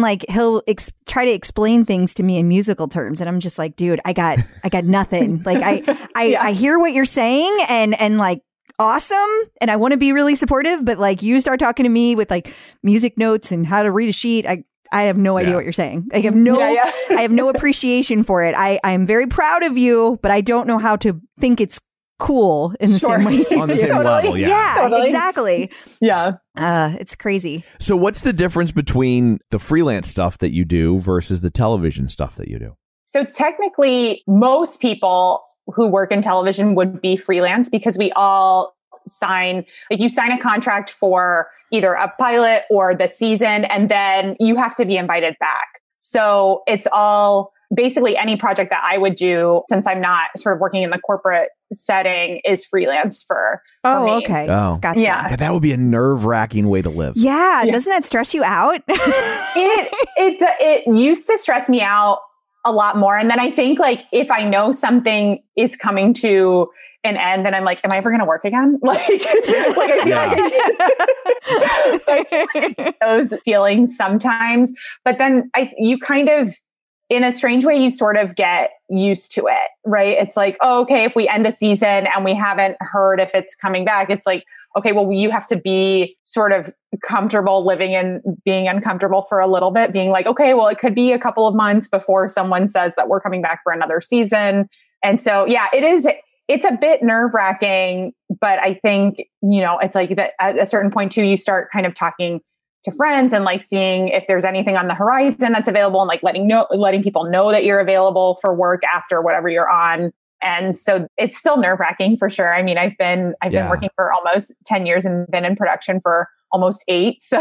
like he'll try to explain things to me in musical terms. And I'm just like, dude, I got nothing. Like I hear what you're saying and like. Awesome. And I want to be really supportive. But like you start talking to me with like music notes and how to read a sheet. I have no idea what you're saying. Like, I have no I have no appreciation for it. I'm very proud of you, but I don't know how to think it's cool in the same way. On the same level, yeah. Totally. Exactly. Yeah. It's crazy. So what's the difference between the freelance stuff that you do versus the television stuff that you do? So technically, most people who work in television would be freelance because we all sign a contract for either a pilot or the season, and then you have to be invited back. So it's all basically any project that I would do since I'm not sort of working in the corporate setting is freelance for me. Okay. Oh, gotcha. Yeah. That would be a nerve-wracking way to live. Yeah. Doesn't that stress you out? It used to stress me out a lot more. And then I think like if I know something is coming to an end, then I'm like, am I ever going to work again? I feel like those feelings sometimes, but then you kind of, in a strange way, you sort of get used to it, right? It's like, oh, okay, if we end a season and we haven't heard if it's coming back, it's like, okay, well, you have to be sort of comfortable living and being uncomfortable for a little bit, being like, okay, well, it could be a couple of months before someone says that we're coming back for another season. And so, yeah, it's a bit nerve wracking, but I think, it's like that at a certain point too, you start kind of talking to friends and like seeing if there's anything on the horizon that's available and like letting people know that you're available for work after whatever you're on. And so it's still nerve wracking for sure. I mean, I've been working for almost 10 years and been in production for almost 8. So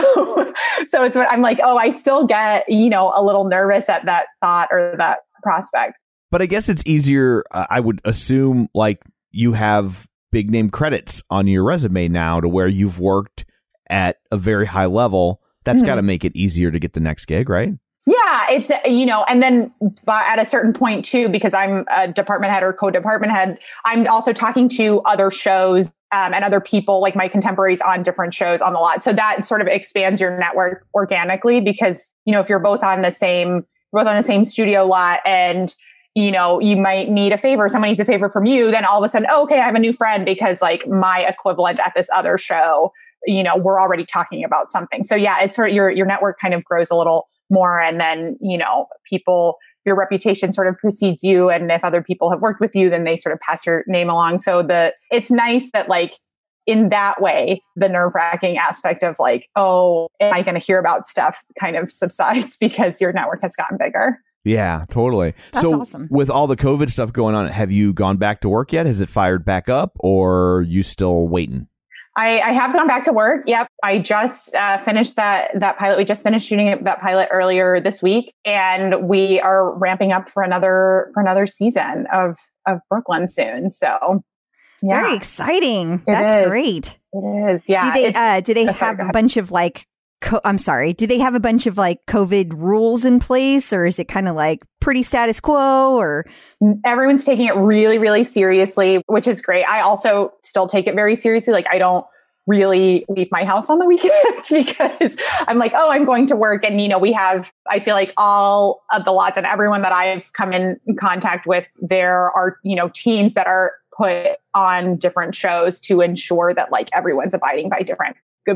it's what I'm like, oh, I still get, a little nervous at that thought or that prospect. But I guess it's easier. I would assume like you have big name credits on your resume now to where you've worked at a very high level. That's got to make it easier to get the next gig, right? Yeah, it's, and then at a certain point too, because I'm a department head or co-department head, I'm also talking to other shows and other people like my contemporaries on different shows on the lot. So that sort of expands your network organically because, if you're both on the same studio lot and, you might need a favor, someone needs a favor from you, then all of a sudden, oh, okay, I have a new friend because like my equivalent at this other show, we're already talking about something. So yeah, it's sort of your network kind of grows a little more. And then, your reputation sort of precedes you. And if other people have worked with you, then they sort of pass your name along. So it's nice that like, in that way, the nerve wracking aspect of like, oh, am I going to hear about stuff kind of subsides because your network has gotten bigger. Yeah, totally. That's awesome. With all the COVID stuff going on, have you gone back to work yet? Has it fired back up or are you still waiting? I have gone back to work. Yep. I just finished that pilot. We just finished shooting that pilot earlier this week, and we are ramping up for another season of Brooklyn soon. So yeah. Very exciting. That's great. It is. Yeah. Do they have a bunch of like COVID rules in place, or is it kind of like pretty status quo? Or everyone's taking it really, really seriously, which is great. I also still take it very seriously. Like I don't really leave my house on the weekends because I'm like, oh, I'm going to work. And, you know, we have, I feel like all of the lots and everyone that I've come in contact with, there are, you know, teams that are put on different shows to ensure that like everyone's abiding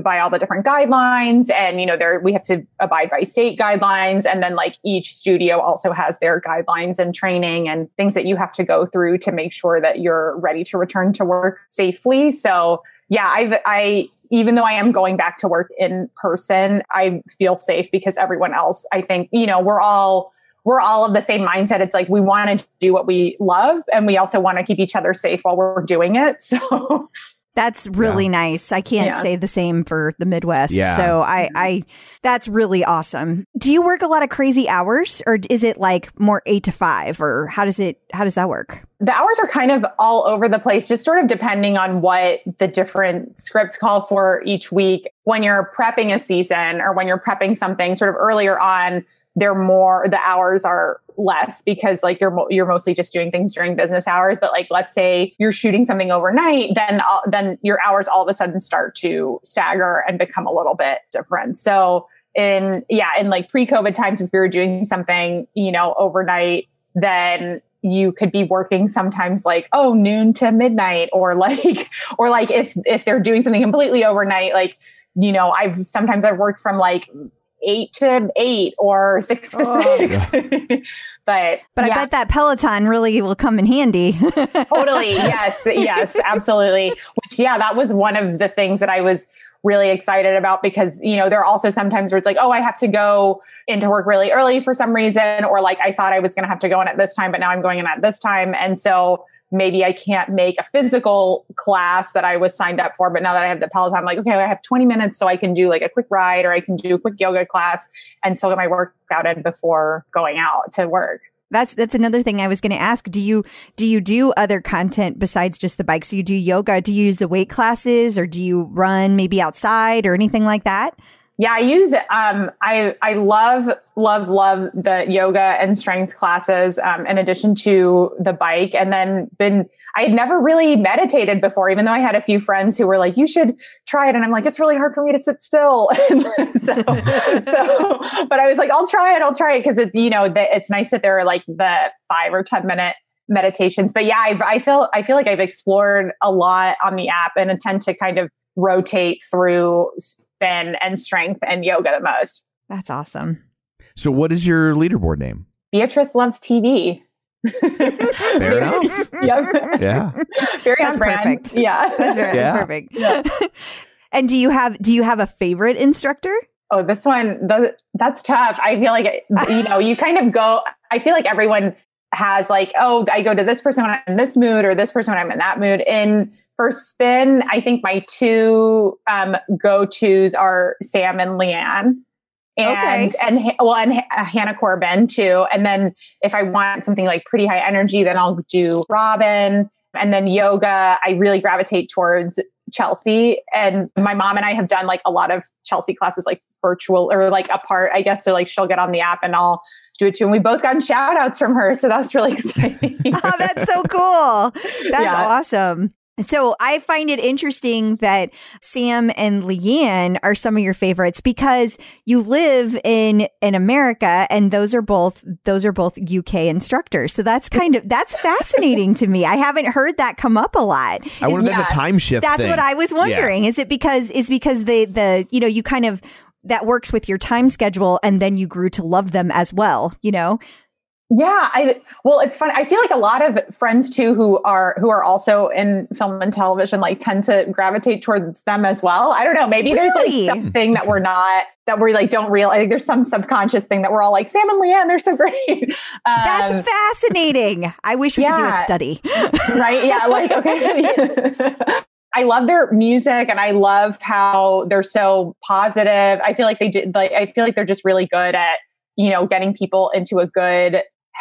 by all the different guidelines. And, you know, we have to abide by state guidelines. And then like each studio also has their guidelines and training and things that you have to go through to make sure that you're ready to return to work safely. So yeah, even though I am going back to work in person, I feel safe because everyone else, I think, you know, we're all of the same mindset. It's like, we want to do what we love and we also want to keep each other safe while we're doing it. So that's really nice. I can't say the same for the Midwest. Yeah. So I that's really awesome. Do you work a lot of crazy hours or is it like more 8 to 5 or how does that work? The hours are kind of all over the place, just sort of depending on what the different scripts call for each week. When you're prepping a season or when you're prepping something sort of earlier on, the hours are less because like you're mostly just doing things during business hours. But like, let's say you're shooting something overnight, then your hours all of a sudden start to stagger and become a little bit different. So in like pre-COVID times, if you were doing something, you know, overnight, then you could be working sometimes like, oh, noon to midnight or like if they're doing something completely overnight, like, you know, I've worked from like 8 to 8 or 6 to 6. Yeah. But I bet that Peloton really will come in handy. Totally. Yes, absolutely. Which, yeah, that was one of the things that I was really excited about because, you know, there are also sometimes where it's like, oh, I have to go into work really early for some reason, or like I thought I was going to have to go in at this time, but now I'm going in at this time. And so maybe I can't make a physical class that I was signed up for, but now that I have the Peloton, I'm like, okay, I have 20 minutes so I can do like a quick ride or I can do a quick yoga class and still get my workout in before going out to work. That's another thing I was going to ask. Do you do other content besides just the bike? So you do yoga, do you use the weight classes or do you run maybe outside or anything like that? Yeah, I use I love the yoga and strength classes in addition to the bike. And then I had never really meditated before, even though I had a few friends who were like, you should try it. And I'm like, it's really hard for me to sit still. But I was like, I'll try it. Cause it's, you know, it's nice that there are like the 5 or 10 minute meditations. But yeah, I feel like I've explored a lot on the app and intend to kind of rotate through and strength and yoga the most. That's awesome. So what is your leaderboard name? Beatriz Loves TV. Fair enough. Yep. Yeah. Very on brand. Perfect. Yeah. That's perfect. Yeah. And do you have a favorite instructor? Oh, this one, that's tough. I feel like, you know, you kind of go, I feel like everyone has like, oh, I go to this person when I'm in this mood or this person when I'm in that mood. For spin, I think my two go-tos are Sam and Leanne, and Hannah Corbin too. And then if I want something like pretty high energy, then I'll do Robin. And then yoga, I really gravitate towards Chelsea. And my mom and I have done like a lot of Chelsea classes, like virtual or like apart, I guess. So like she'll get on the app and I'll do it too. And we both got shout outs from her. So that was really exciting. Oh, that's so cool. That's awesome. So I find it interesting that Sam and Leanne are some of your favorites because you live in America and those are both UK instructors. So that's fascinating to me. I haven't heard that come up a lot. I wonder if that's a time shift. That's what I was wondering. Yeah. Is it because the you know, you kind of, that works with your time schedule and then you grew to love them as well, you know? Yeah. Well, it's fun. I feel like a lot of friends too, who are also in film and television, like tend to gravitate towards them as well. I don't know. Maybe there's like something that we don't realize. Like, there's some subconscious thing that we're all like, Sam and Leanne, they're so great. That's fascinating. I wish we could do a study. Right. Yeah. Like, okay. I love their music and I love how they're so positive. I feel like they're just really good at, you know, getting people into a good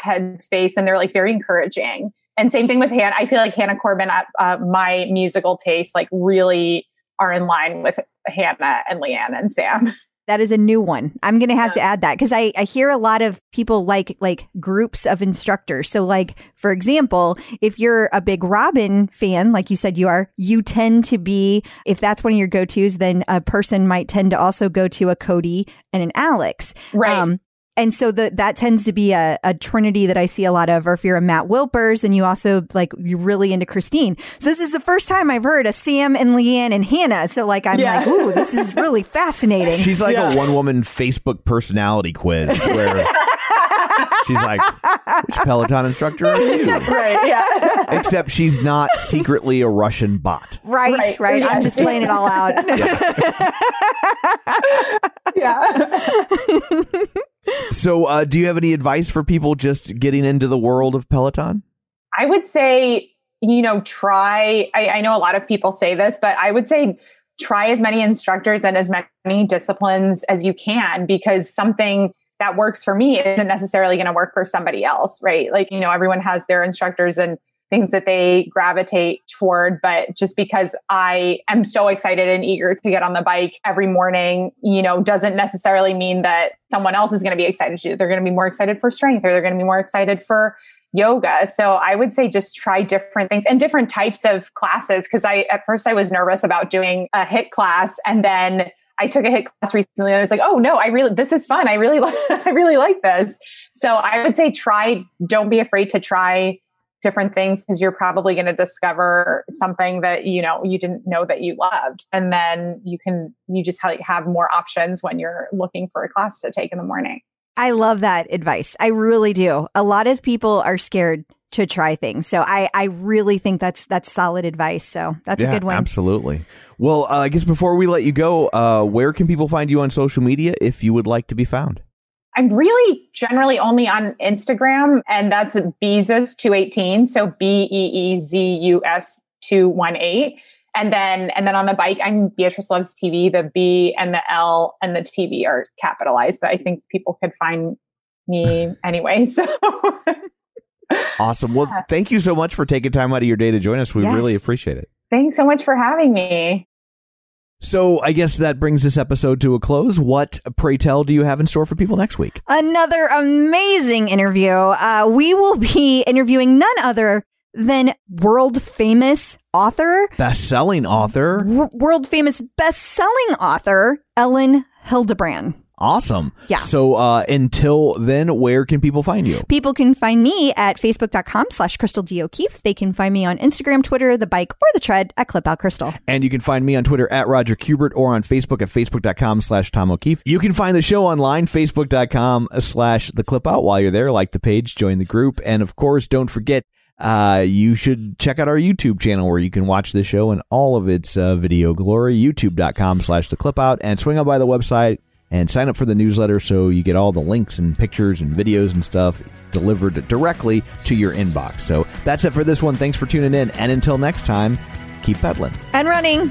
headspace, and they're like very encouraging. And same thing with Hannah. I feel like Hannah Corbin, my musical tastes like really are in line with Hannah and Leanne and Sam. That is a new one. I'm going to have to add that because I hear a lot of people like groups of instructors. So like, for example, if you're a big Robin fan, like you said you are, you tend to be, if that's one of your go-tos, then a person might tend to also go to a Cody and an Alex. Right. And so that tends to be a trinity that I see a lot of. Or if you're a Matt Wilpers and you also like you're really into Christine. So this is the first time I've heard a Sam and Leanne and Hannah. So like I'm like, ooh, this is really fascinating. She's like a one-woman Facebook personality quiz where she's like, which Peloton instructor are you? Right, yeah. Except she's not secretly a Russian bot. Right. Yeah. I'm just laying it all out. Yeah. So do you have any advice for people just getting into the world of Peloton? I would say, try. I know a lot of people say this, but I would say try as many instructors and as many disciplines as you can, because something that works for me isn't necessarily going to work for somebody else, right? Like, everyone has their instructors and things that they gravitate toward. But just because I am so excited and eager to get on the bike every morning, doesn't necessarily mean that someone else is going to be excited to do. They're going to be more excited for strength, or they're going to be more excited for yoga. So I would say just try different things and different types of classes. Because at first I was nervous about doing a HIIT class, and then I took a HIIT class recently and I was like, oh no, this is fun. I really like this. So I would say don't be afraid to try different things, because you're probably going to discover something that, you didn't know that you loved. And then you just have more options when you're looking for a class to take in the morning. I love that advice. I really do. A lot of people are scared to try things. So I really think that's solid advice. So that's a good one. Absolutely. Well, I guess before we let you go, where can people find you on social media if you would like to be found? I'm really generally only on Instagram, and that's Beezus218. So BEEZUS218. And then on the bike, I'm Beatriz Loves TV. The B and the L and the TV are capitalized, but I think people could find me anyway. So awesome. Well, thank you so much for taking time out of your day to join us. We really appreciate it. Thanks so much for having me. So I guess that brings this episode to a close. What, pray tell, do you have in store for people next week? Another amazing interview. We will be interviewing none other than world-famous author. Best-selling author. World-famous best-selling author, Elin Hildebrand. Awesome. Yeah. So until then, where can people find you? People can find me at facebook.com/Crystal D O'Keefe. They can find me on Instagram, Twitter, the bike, or the tread at @ClipOutCrystal. And you can find me on Twitter at @RogerCubert or on Facebook at facebook.com/TomO'Keefe. You can find the show online, facebook.com/TheClipOut. While you're there, like the page, join the group. And of course, don't forget, you should check out our YouTube channel where you can watch the show and all of its video glory, youtube.com/TheClipOut. And swing on by the website and sign up for the newsletter so you get all the links and pictures and videos and stuff delivered directly to your inbox. So that's it for this one. Thanks for tuning in. And until next time, keep pedaling. And running.